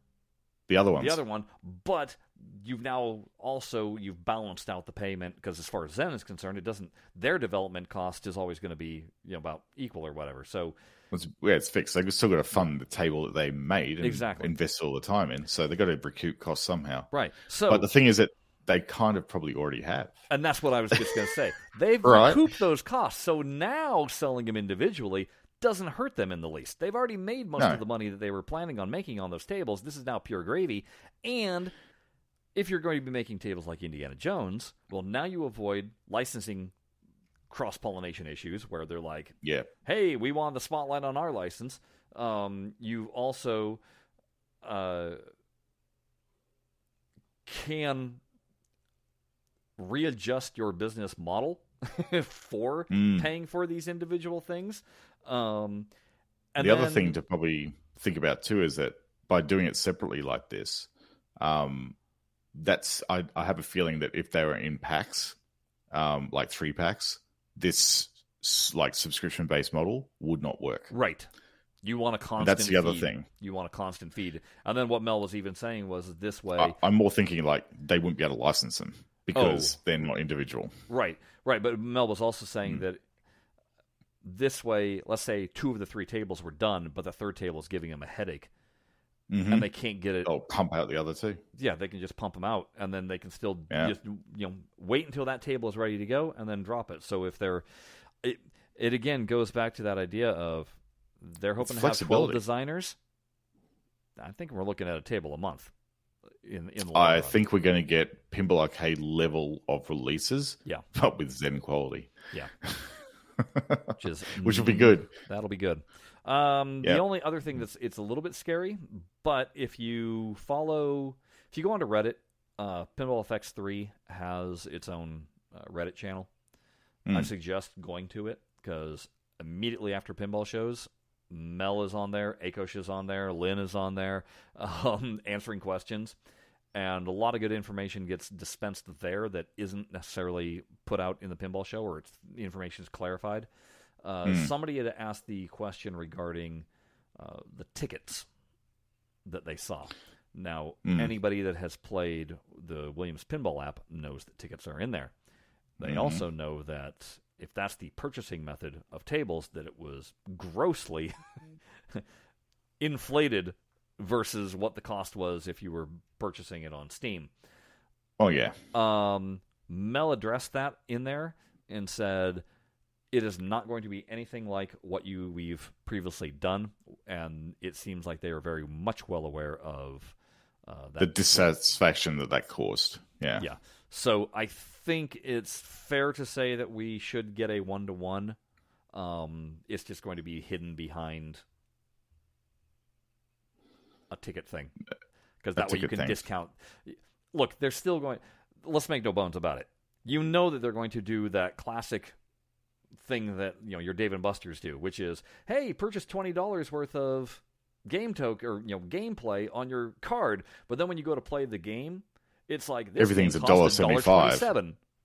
The other ones. The other one, but... You've now also you've balanced out the payment because as far as Zen is concerned, it doesn't. Their development cost is always going to be you know about equal or whatever. So it's, yeah, it's fixed. They've still got to fund the table that they made and exactly. invest all the time in. So they've got to recoup costs somehow, right? So, but the thing is that they kind of probably already have, and that's what I was just going to say. They've right? recouped those costs, so now selling them individually doesn't hurt them in the least. They've already made most no. of the money that they were planning on making on those tables. This is now pure gravy, and if you're going to be making tables like Indiana Jones, well, now you avoid licensing cross-pollination issues where they're like, yeah. hey, we want the spotlight on our license. Um, you also uh, can readjust your business model for mm. paying for these individual things. Um, and the then, other thing to probably think about, too, is that by doing it separately like this... Um, That's I, I have a feeling that if they were in packs, um, like three packs, this like subscription based model would not work. Right. You want a constant. That's the other feed. thing. You want a constant feed, and then what Mel was even saying was this way. I, I'm more thinking like they wouldn't be able to license them because oh. they're not individual. Right. Right. But Mel was also saying mm. that this way, let's say two of the three tables were done, but the third table is giving them a headache. Mm-hmm. And they can't get it. Oh, pump out the other two. Yeah, they can just pump them out, and then they can still yeah. just you know wait until that table is ready to go, and then drop it. So if they're, it, it again goes back to that idea of they're hoping it's to have twelve designers. I think we're looking at a table a month. In in I run. think we're going to get Pinball Arcade level of releases. Yeah, but with Zen quality. Yeah, which is which will be good. That'll be good. Um, yep. The only other thing that's it's a little bit scary, but if you follow, if you go onto Reddit, uh, Pinball F X three has its own uh, Reddit channel. Mm. I suggest going to it because immediately after pinball shows, Mel is on there, Akosh is on there, Lynn is on there, um, answering questions, and a lot of good information gets dispensed there that isn't necessarily put out in the pinball show, or it's, the information is clarified. Uh, mm. Somebody had asked the question regarding uh, the tickets that they saw. Now, mm. anybody that has played the Williams Pinball app knows that tickets are in there. They mm-hmm. also know that if that's the purchasing method of tables, that it was grossly inflated versus what the cost was if you were purchasing it on Steam. Oh, yeah. Um, Mel addressed that in there and said... It is not going to be anything like what you we've previously done, and it seems like they are very much well aware of uh, that the dissatisfaction that that caused. Yeah, yeah. So I think it's fair to say that we should get a one-to-one. Um, it's just going to be hidden behind a ticket thing, because that way you can thing. discount. Look, they're still going. Let's make no bones about it. You know that they're going to do that classic thing that you know your Dave and Buster's do, which is, hey, purchase twenty dollars worth of game token or you know gameplay on your card, but then when you go to play the game, it's like this everything's a dollar seventy-five.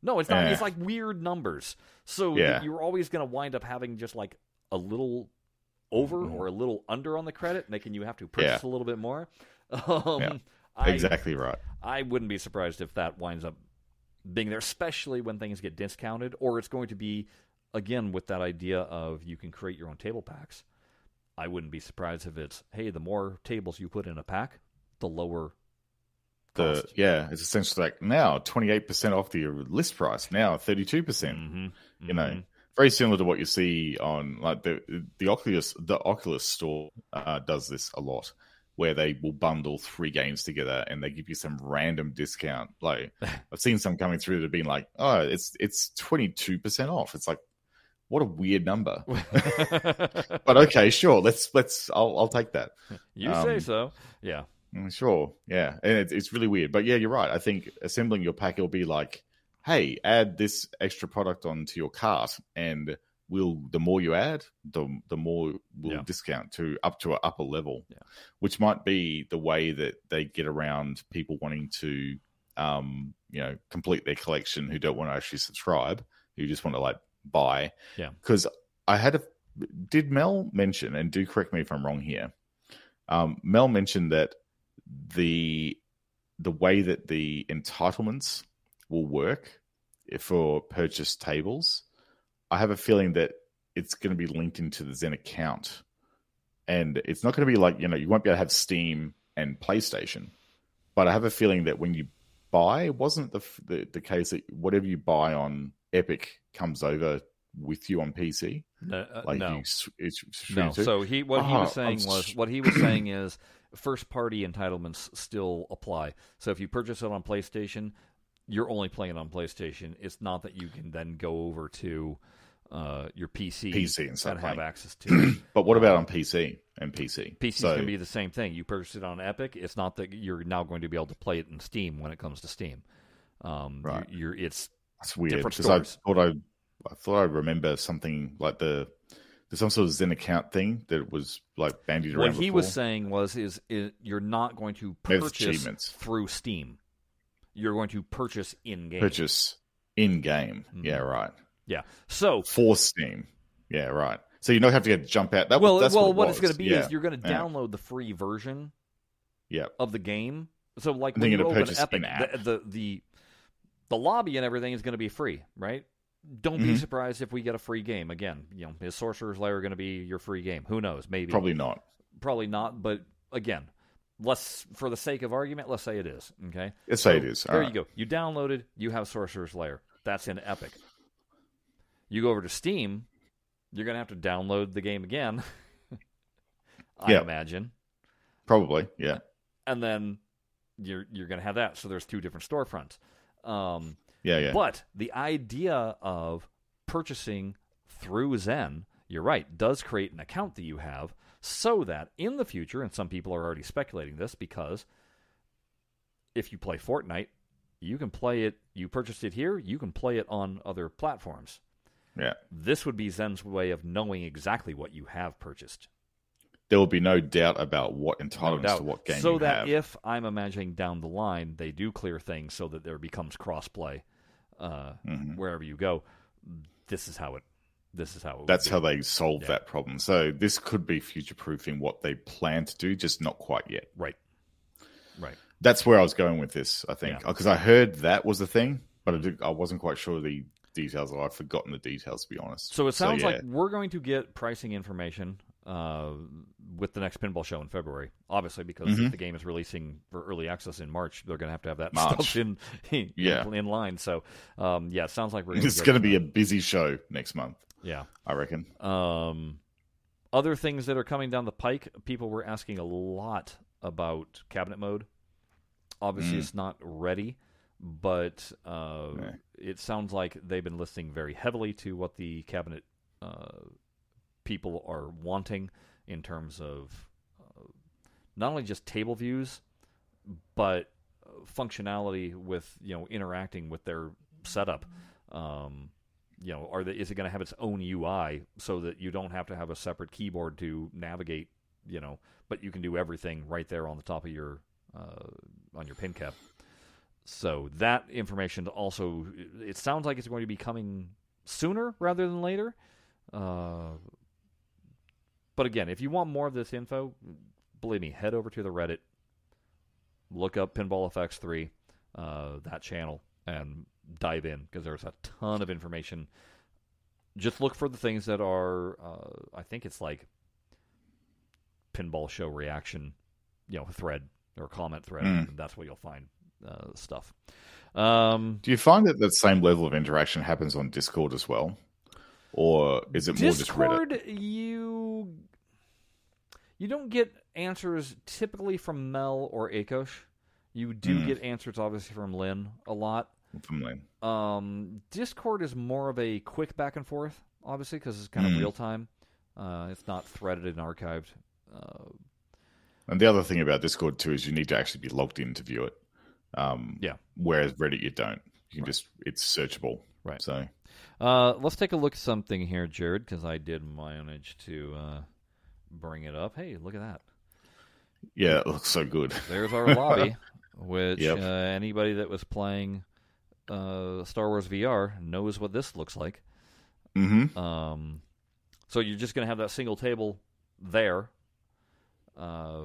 No, it's not. Eh. It's like weird numbers. So yeah. you're always going to wind up having just like a little over mm-hmm. or a little under on the credit, making you have to purchase yeah. a little bit more. Um, yeah. Exactly I, right. I wouldn't be surprised if that winds up being there, especially when things get discounted, or it's going to be. Again, with that idea of you can create your own table packs, I wouldn't be surprised if it's, hey, the more tables you put in a pack, the lower the cost. Yeah, it's essentially like now twenty-eight percent off the list price, now thirty-two percent. Mm-hmm. You mm-hmm. know, very similar to what you see on like the the Oculus the Oculus store uh, does this a lot, where they will bundle three games together and they give you some random discount. Like I've seen some coming through that have been like, oh, it's it's twenty-two percent off. It's like, What a weird number. But okay, sure. Let's let's. I'll I'll take that. You um, say so. Yeah. Sure. Yeah, and it's it's really weird. But yeah, you're right. I think assembling your pack, it'll be like, hey, add this extra product onto your cart, and will the more you add, the the more will yeah. discount to up to an upper level, yeah. which might be the way that they get around people wanting to, um, you know, complete their collection who don't want to actually subscribe, who just want to like. Buy, yeah. Because I had a did Mel mention, and do correct me if I'm wrong here. Um, Mel mentioned that the the way that the entitlements will work for purchase tables, I have a feeling that it's going to be linked into the Zen account, and it's not going to be like, you know, you won't be able to have Steam and PlayStation. But I have a feeling that when you buy, it wasn't the the, the case that whatever you buy on Epic comes over with you on P C. No, uh, like no. You, it's no. So he what oh, he was saying I'm... was what he was saying is first party entitlements still apply. So if you purchase it on PlayStation, you're only playing it on PlayStation. It's not that you can then go over to uh, your P C, P C and, and have access to it. But what about on P C and P C? P C is so... going to be the same thing. You purchase it on Epic. It's not that you're now going to be able to play it in Steam when it comes to Steam. Um, right. You're, you're it's. That's weird, because I thought I, I thought I remember something like the there's some sort of Zen account thing that was like bandied around. What he before. was saying was, is, is you're not going to purchase through Steam. You're going to purchase in game. Purchase in game. Mm-hmm. Yeah, right. Yeah. So for Steam. Yeah, right. So you don't have to get jump out. That well, was, that's well, what, it what was. it's going to be yeah. is you're going to download yeah. the free version. Yeah. Of the game. So like when you open Epic, the the. the The lobby and everything is going to be free, right? Don't mm-hmm. be surprised if we get a free game again. You know, is Sorcerer's Lair going to be your free game? Who knows? Maybe. Probably not. Probably not. But again, let's for the sake of argument, let's say it is. Okay. Let's so say it is. All there right. you go. You downloaded. You have Sorcerer's Lair. That's in Epic. You go over to Steam. You're going to have to download the game again. I yeah. imagine. Probably. Yeah. And then you're you're going to have that. So there's two different storefronts. Um, yeah, yeah. But the idea of purchasing through Zen, you're right, does create an account that you have so that in the future, and some people are already speculating this, because if you play Fortnite, you can play it, you purchased it here, you can play it on other platforms. Yeah. This would be Zen's way of knowing exactly what you have purchased. There will be no doubt about what entitlements no to what game so you have. So that if I'm imagining down the line, they do clear things so that there becomes cross-play uh, mm-hmm. wherever you go. This is how it. This is how it. That's how they solve yeah. that problem. So this could be future-proofing what they plan to do, just not quite yet. Right. Right. That's where I was going with this, I think, because yeah. I heard that was the thing, but I, did, I wasn't quite sure the details. I've forgotten the details, to be honest. So it sounds so, yeah. like we're going to get pricing information. Uh, with the next pinball show in February, obviously, because mm-hmm. if the game is releasing for early access in March, they're going to have to have that March. stuff in, in, yeah. in line. So, um, yeah, it sounds like we're going to It's going to be a busy show next month. Yeah. I reckon. Um, other things that are coming down the pike, people were asking a lot about cabinet mode. Obviously, mm. it's not ready, but uh, yeah. it sounds like they've been listening very heavily to what the cabinet... Uh, people are wanting in terms of uh, not only just table views, but functionality with, you know, interacting with their setup. Um, you know, are they, is it going to have its own U I so that you don't have to have a separate keyboard to navigate, you know, but you can do everything right there on the top of your, uh, on your pin cap. So that information also, it sounds like it's going to be coming sooner rather than later. Uh, But again, if you want more of this info, believe me, head over to the Reddit, look up Pinball F X three, uh, that channel, and dive in, because there's a ton of information. Just look for the things that are, uh, I think it's like pinball show reaction, you know, thread or comment thread. Mm. And that's where you'll find uh, stuff. Um, Do you find that that same level of interaction happens on Discord as well? Or is it more Discord, just Reddit? You, you don't get answers typically from Mel or Akosh. You do mm. get answers, obviously, from Lynn a lot. From Lynn. Um, Discord is more of a quick back and forth obviously, because it's kind mm. of real time. Uh, it's not threaded and archived. Uh, and the other thing about Discord too is you need to actually be logged in to view it. Um, yeah. Whereas Reddit, you don't. You can right. just it's searchable. Right. So uh, let's take a look at something here, Jared, because I did manage to uh, bring it up. Hey, look at that. Yeah, it looks so good. There's our lobby, which yep. uh, anybody that was playing uh, Star Wars V R knows what this looks like. Mm-hmm. Um, so you're just going to have that single table there uh,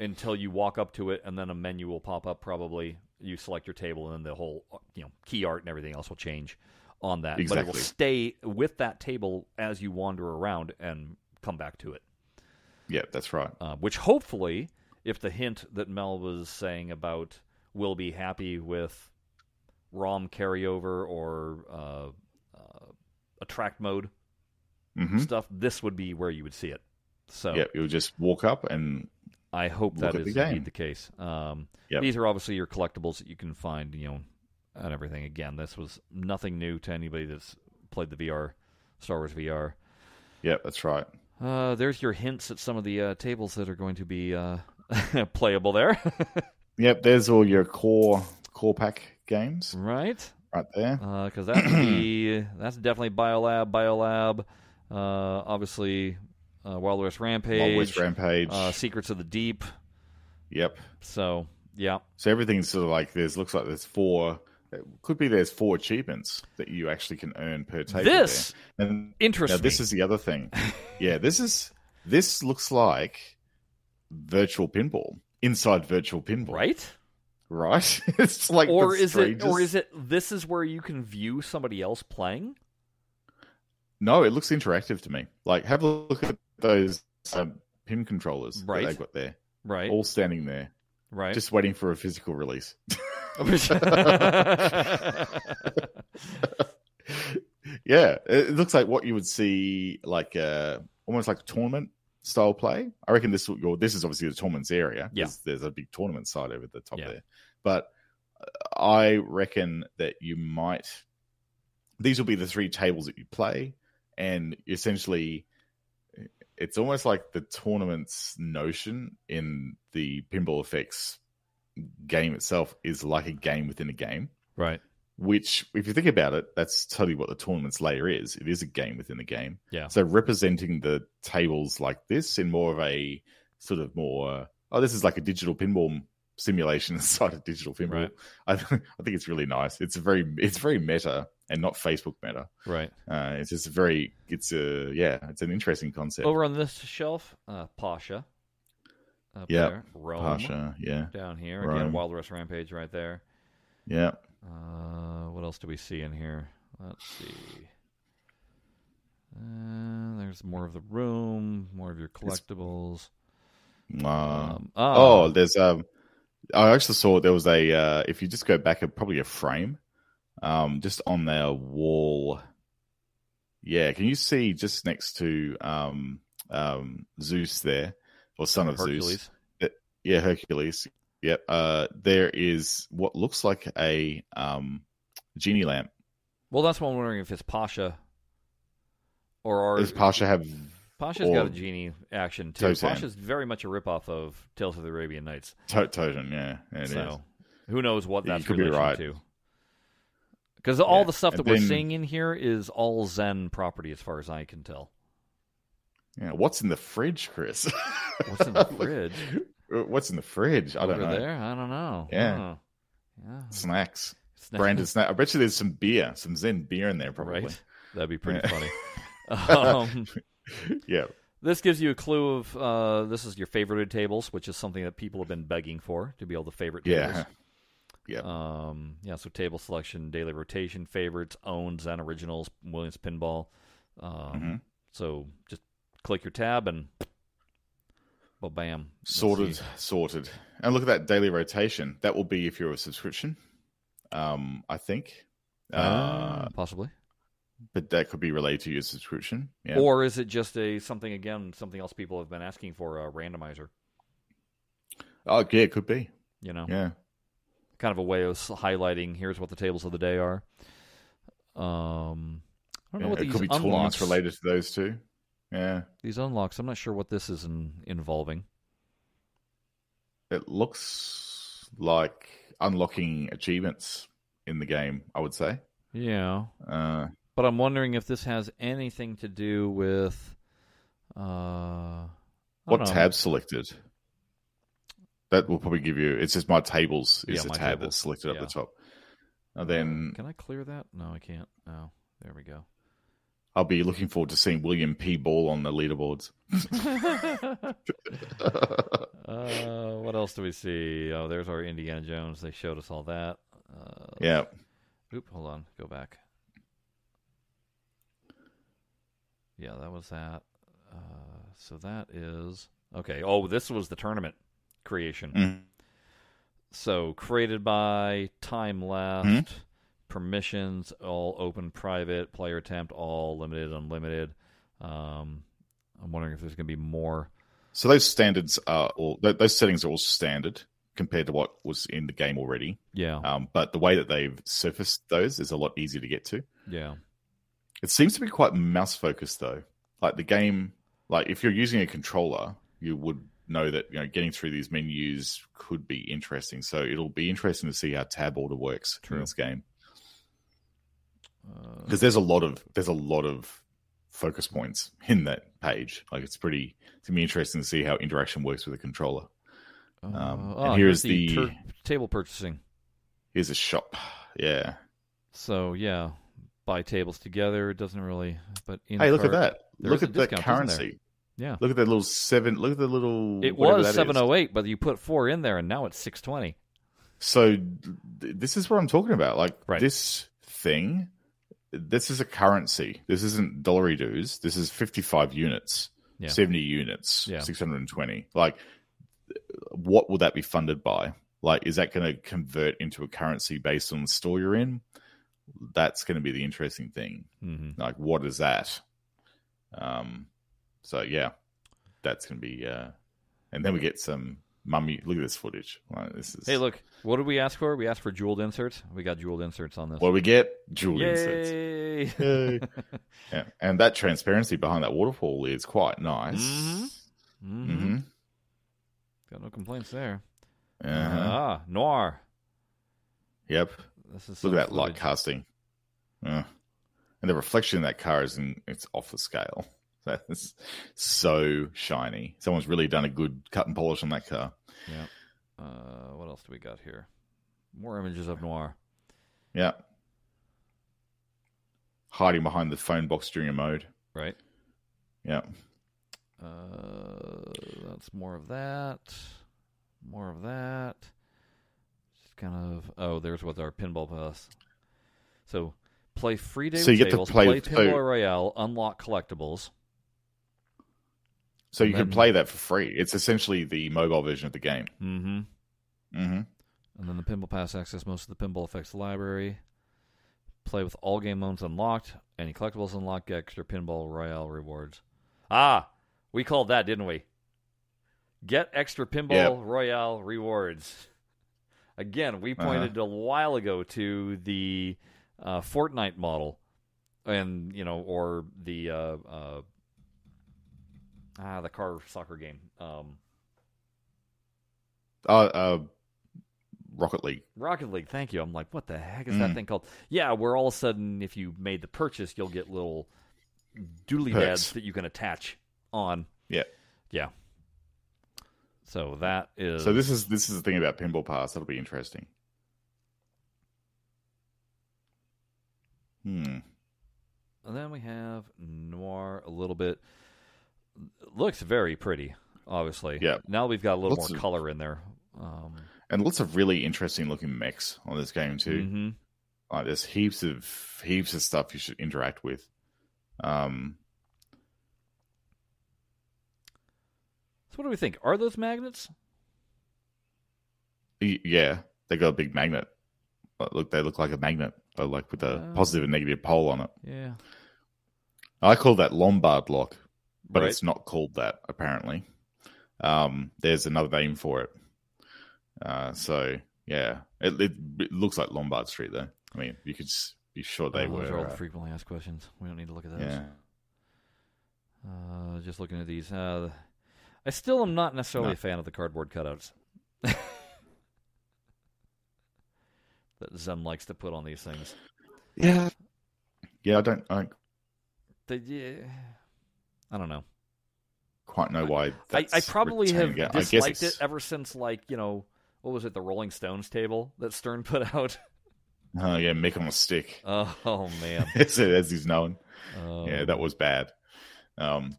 until you walk up to it, and then a menu will pop up probably. You select your table, and then the whole you know key art and everything else will change on that. Exactly. But it will stay with that table as you wander around and come back to it. Yeah, that's right. Uh, which hopefully, if the hint that Mel was saying about will be happy with ROM carryover or uh, uh, attract mode mm-hmm. stuff, this would be where you would see it. So yeah, you'll just walk up and I hope that is the indeed the case. Um, yep. These are obviously your collectibles that you can find, you know, and everything. Again, this was nothing new to anybody that's played the V R, Star Wars V R. Yeah, that's right. Uh, there's your hints at some of the uh, tables that are going to be uh, playable there. Yep, there's all your core core pack games. Right, right there. Because uh, that's the that's definitely BioLab, BioLab. Uh, obviously, uh, Wild West Rampage, Wild West Rampage, uh, Secrets of the Deep. Yep. So yeah. So everything's sort of like there's looks like there's four. It could be there's four achievements that you actually can earn per table. This there. And interesting. Now this is the other thing. Yeah, this is this looks like virtual pinball inside virtual pinball, right? Right. It's like or is strangest... it or is it? This is where you can view somebody else playing. No, it looks interactive to me. Like have a look at those um, pin controllers right. that they've got there, right? All standing there, right? Just waiting for a physical release. Yeah, it looks like what you would see, like uh, almost like a tournament style play. I reckon this will, this is obviously the tournaments area. Yeah, there's, there's a big tournament side over the top yeah. there. But I reckon that you might. These will be the three tables that you play, and essentially, it's almost like the tournament's notion in the Pinball F X game itself is like a game within a game, right? Which, if you think about it, that's totally what the tournament's layer is. It is a game within a game. Yeah. So representing the tables like this in more of a sort of more, oh, this is like a digital pinball simulation inside of digital pinball. Right. I, th- I think it's really nice. It's a very, it's very meta and not Facebook meta. Right. Uh, it's just a very, it's a yeah, it's an interesting concept. Over on this shelf, uh, Pasha. Yeah, Pasha. Yeah, down here Rome. Again, Wild West Rampage right there. Yeah. Uh, what else do we see in here? Let's see. Uh, there's more of the room, more of your collectibles. Uh, um, oh. oh, there's um. I actually saw there was a. Uh, if you just go back, a, probably a frame, um, just on their wall. Yeah, can you see just next to um um Zeus there? Or son of Hercules. Zeus. It, yeah, Hercules. Yep. Uh, there is what looks like a um, genie lamp. Well, that's what I'm wondering if it's Pasha or our, does Pasha have Pasha's or, got a genie action too. Totem. Pasha's very much a ripoff of Tales of the Arabian Nights. To- Totem, yeah. It so is. Who knows what that's could relation be right. to. Because all yeah. the stuff and that then, we're seeing in here is all Zen property as far as I can tell. Yeah, what's in the fridge, Chris? What's in the fridge? What's in the fridge? I Over don't know. There? I don't know. Yeah. Oh. yeah. Snacks. Snacks. Branded snacks. I bet you there's some beer, some Zen beer in there probably. Right? That'd be pretty yeah. funny. Um, yeah. This gives you a clue of uh, this is your favorited tables, which is something that people have been begging for, to be able to favorite tables. Yeah. Yeah. Um, yeah, so table selection, daily rotation, favorites, owned, Zen originals, Williams Pinball. Um, mm-hmm. So just click your tab and well, bam. Sorted, sorted. And look at that daily rotation. That will be if you're a subscription, um, I think. Uh, uh, possibly. But that could be related to your subscription. Yeah. Or is it just a something, again, something else people have been asking for, a randomizer? Oh, yeah, it could be. You know? Yeah. Kind of a way of highlighting, here's what the tables of the day are. Um. I don't know yeah, what these unlocks. It could be tournaments related to those two. Yeah. These unlocks, I'm not sure what this is in, involving. It looks like unlocking achievements in the game, I would say. Yeah. Uh, but I'm wondering if this has anything to do with... Uh, what know. tab selected? That will probably give you... It says My Tables is yeah, a tab tables. that's selected yeah. at the top. And then... Can I clear that? No, I can't. No. There we go. I'll be looking forward to seeing William P. Ball on the leaderboards. uh, what else do we see? Oh, there's our Indiana Jones. They showed us all that. Uh, yeah. Oop, hold on. Go back. Yeah, that was that. Uh, so that is... Okay. Oh, this was the tournament creation. Mm. So created by, time left... Mm. Permissions, all open, private, player attempt, all limited, unlimited. Um, I'm wondering if there's going to be more. So those standards are all, those settings are all standard compared to what was in the game already. Yeah. Um, but the way that they've surfaced those is a lot easier to get to. Yeah. It seems to be quite mouse focused though. Like the game, like if you're using a controller, you would know that, you know, getting through these menus could be interesting. So it'll be interesting to see how tab order works True. in this game. Because there's a lot of there's a lot of focus points in that page. Like it's pretty it's gonna be interesting to see how interaction works with a controller. Um, uh, oh, and here is the, the ter- table purchasing. Here's a shop. Yeah. So yeah, buy tables together. It doesn't really. But in hey, look cart, at that! Look at that currency. Yeah. Look at that little seven. Look at the little. It was seven oh eight, but you put four in there, and now it's six twenty. So this is what I'm talking about. Like right. this thing. This is a currency. This isn't dollary dues. This is fifty-five units, yeah. seventy units, yeah. six hundred twenty. Like, what will that be funded by? Like, is that going to convert into a currency based on the store you're in? That's going to be the interesting thing. Mm-hmm. Like, what is that? Um. So, yeah, that's going to be... Uh, and then we get some mummy... Look at this footage. Like, this is... Hey, look. What did we ask for? We asked for jeweled inserts. We got jeweled inserts on this. What do we get? Jeweled Yay! inserts. Yay! yeah. And that transparency behind that waterfall is quite nice. Mm-hmm. Mm-hmm. Got no complaints there. Uh-huh. Ah, Noir. Yep. This is Look at that footage. Light casting. Uh, and the reflection in that car is in, it's off the scale. That's so shiny. Someone's really done a good cut and polish on that car. Yeah. Uh, what else do we got here? More images of Noir. Yeah. Hiding behind the phone box during a mode. Right. Yeah. Uh, that's more of that. More of that. Just kind of... Oh, there's what our pinball pass. So, play free day so with tables, play, play Pinball oh. Royale, unlock collectibles. So you then, can play that for free. It's essentially the mobile version of the game. Mm-hmm. Mm-hmm. And then the Pinball Pass access most of the Pinball F X library. Play with all game modes unlocked. Any collectibles unlocked. Get extra Pinball Royale rewards. Ah, we called that, didn't we? Get extra Pinball yep. Royale rewards. Again, we pointed uh-huh. a while ago to the uh, Fortnite model, and you know, or the. Uh, uh, Ah, the car soccer game. Um, uh, uh, Rocket League. Rocket League, thank you. I'm like, what the heck is mm. that thing called? Yeah, where all of a sudden, if you made the purchase, you'll get little doodly pads that you can attach on. Yeah. Yeah. So that is... So this is this is the thing about Pinball Pass. That'll be interesting. Hmm. And then we have Noir a little bit... Looks very pretty, obviously. Yeah. Now we've got a little lots more of, color in there, um, and lots of really interesting looking mechs on this game too. Mm-hmm. Like there's heaps of heaps of stuff you should interact with. Um, so what do we think? Are those magnets? Yeah, they got a big magnet. Look, they look like a magnet, but like with a uh, positive and negative pole on it. Yeah. I call that Lombard lock. But right. it's not called that, apparently. Um, there's another name for it. Uh, so, yeah. It, it, it looks like Lombard Street, though. I mean, you could be sure they well, those were. Those are all uh, frequently asked questions. We don't need to look at those. Yeah. Uh, just looking at these. Uh, I still am not necessarily no. a fan of the cardboard cutouts that Zen likes to put on these things. Yeah. Yeah, I don't... I... The, yeah, I don't know. Quite know why. That's I, I probably have it. disliked it ever since, like, you know, what was it, the Rolling Stones table that Stern put out? Oh, yeah, Mick on a stick. Oh, oh man. as, as he's known. Um, yeah, that was bad. Um,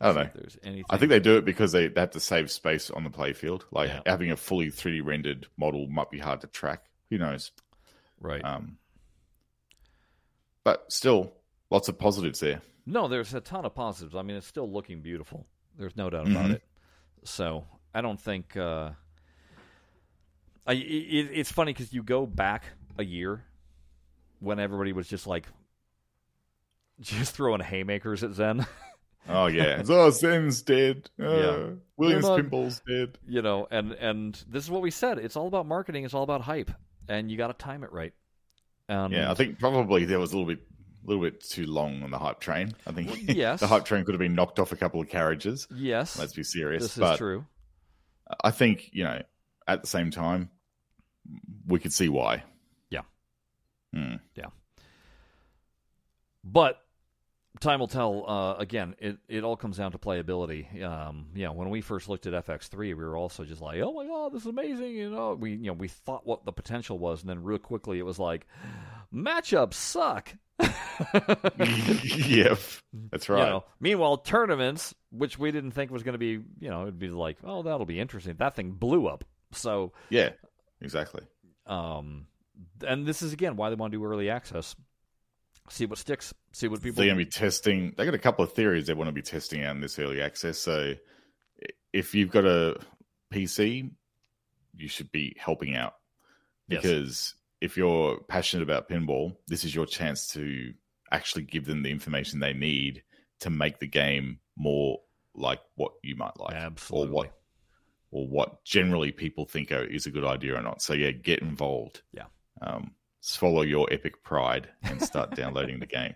I don't know. I think they do it because they, they have to save space on the playfield. Like, yeah. having a fully three D rendered model might be hard to track. Who knows? Right. Um, but still, lots of positives there. No, there's a ton of positives. I mean, it's still looking beautiful. There's no doubt about mm-hmm. it. So I don't think... Uh, I, it, it's funny because you go back a year when everybody was just like just throwing haymakers at Zen. Oh, yeah. Oh, Zen's dead. Oh, yeah. Williams not, Pinball's dead. You know, and, and this is what we said. It's all about marketing. It's all about hype. And you got to time it right. Um, yeah, I think probably there was a little bit... A little bit too long on the hype train. I think yes. the hype train could have been knocked off a couple of carriages. Yes. Let's be serious. This but is true. I think, you know, at the same time, we could see why. Yeah. Mm. Yeah. But time will tell. Uh, again, it, it all comes down to playability. Um, yeah, when we first looked at F X three, we were also just like, oh, my God, this is amazing. You know, we, you know, we thought what the potential was, and then real quickly it was like, matchups suck. Yep, that's right. You know, meanwhile, tournaments, which we didn't think was going to be, you know, it'd be like, oh, that'll be interesting. That thing blew up. So yeah, exactly. Um, and this is again why they want to do early access. See what sticks. See what people. They're going to be testing. They got a couple of theories they want to be testing out in this early access. So if you've got a P C, you should be helping out because. Yes. If you're passionate about pinball, this is your chance to actually give them the information they need to make the game more like what you might like. Absolutely. Or what, or what generally people think is a good idea or not. So, yeah, get involved. Yeah. Um, swallow your epic pride and start downloading the game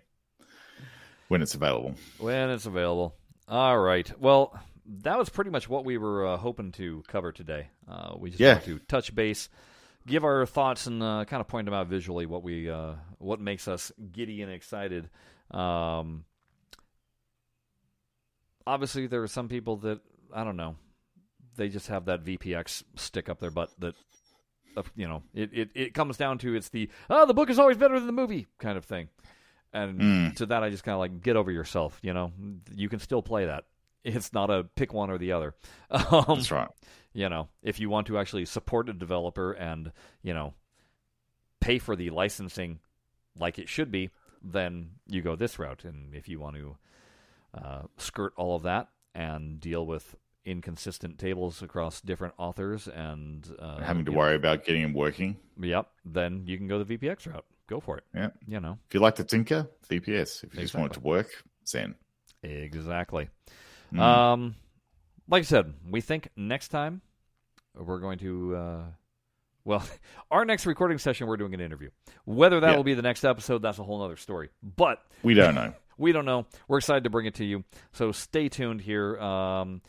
when it's available. When it's available. All right. Well, that was pretty much what we were uh, hoping to cover today. Uh, we just yeah. wanted to touch base. Give our thoughts and uh, kind of point them out visually, what we, uh, what makes us giddy and excited. Um, obviously, there are some people that, I don't know, they just have that V P X stick up their butt that, uh, you know, it, it, it comes down to it's the, oh, the book is always better than the movie kind of thing. And mm. to that, I just kind of like, get over yourself, you know. You can still play that. It's not a pick one or the other. Um, That's right. You know, if you want to actually support a developer and, you know, pay for the licensing like it should be, then you go this route. And if you want to uh, skirt all of that and deal with inconsistent tables across different authors and... Uh, having to worry know, about getting them working. Yep. Then you can go the V P X route. Go for it. Yeah. You know. If you like to tinker, V P S. If you exactly. just want it to work, Zen. Exactly. Mm. Um... Like I said, we think next time we're going to, uh, well, our next recording session, we're doing an interview. Whether that yeah. will be the next episode, that's a whole other story. But we don't know. We don't know. We're excited to bring it to you. So stay tuned here. Um,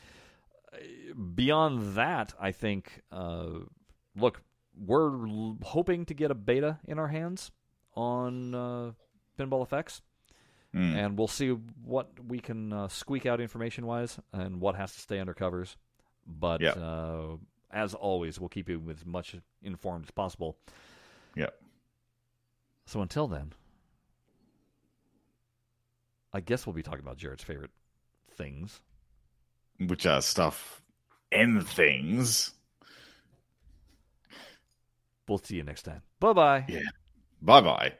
beyond that, I think, uh, look, we're l- hoping to get a beta in our hands on uh, Pinball F X. Mm. And we'll see what we can uh, squeak out information-wise and what has to stay under covers. But yep. uh, as always, we'll keep you as much informed as possible. Yeah. So until then, I guess we'll be talking about Jared's favorite things. Which are stuff and things. We'll see you next time. Bye-bye. Yeah. Bye-bye.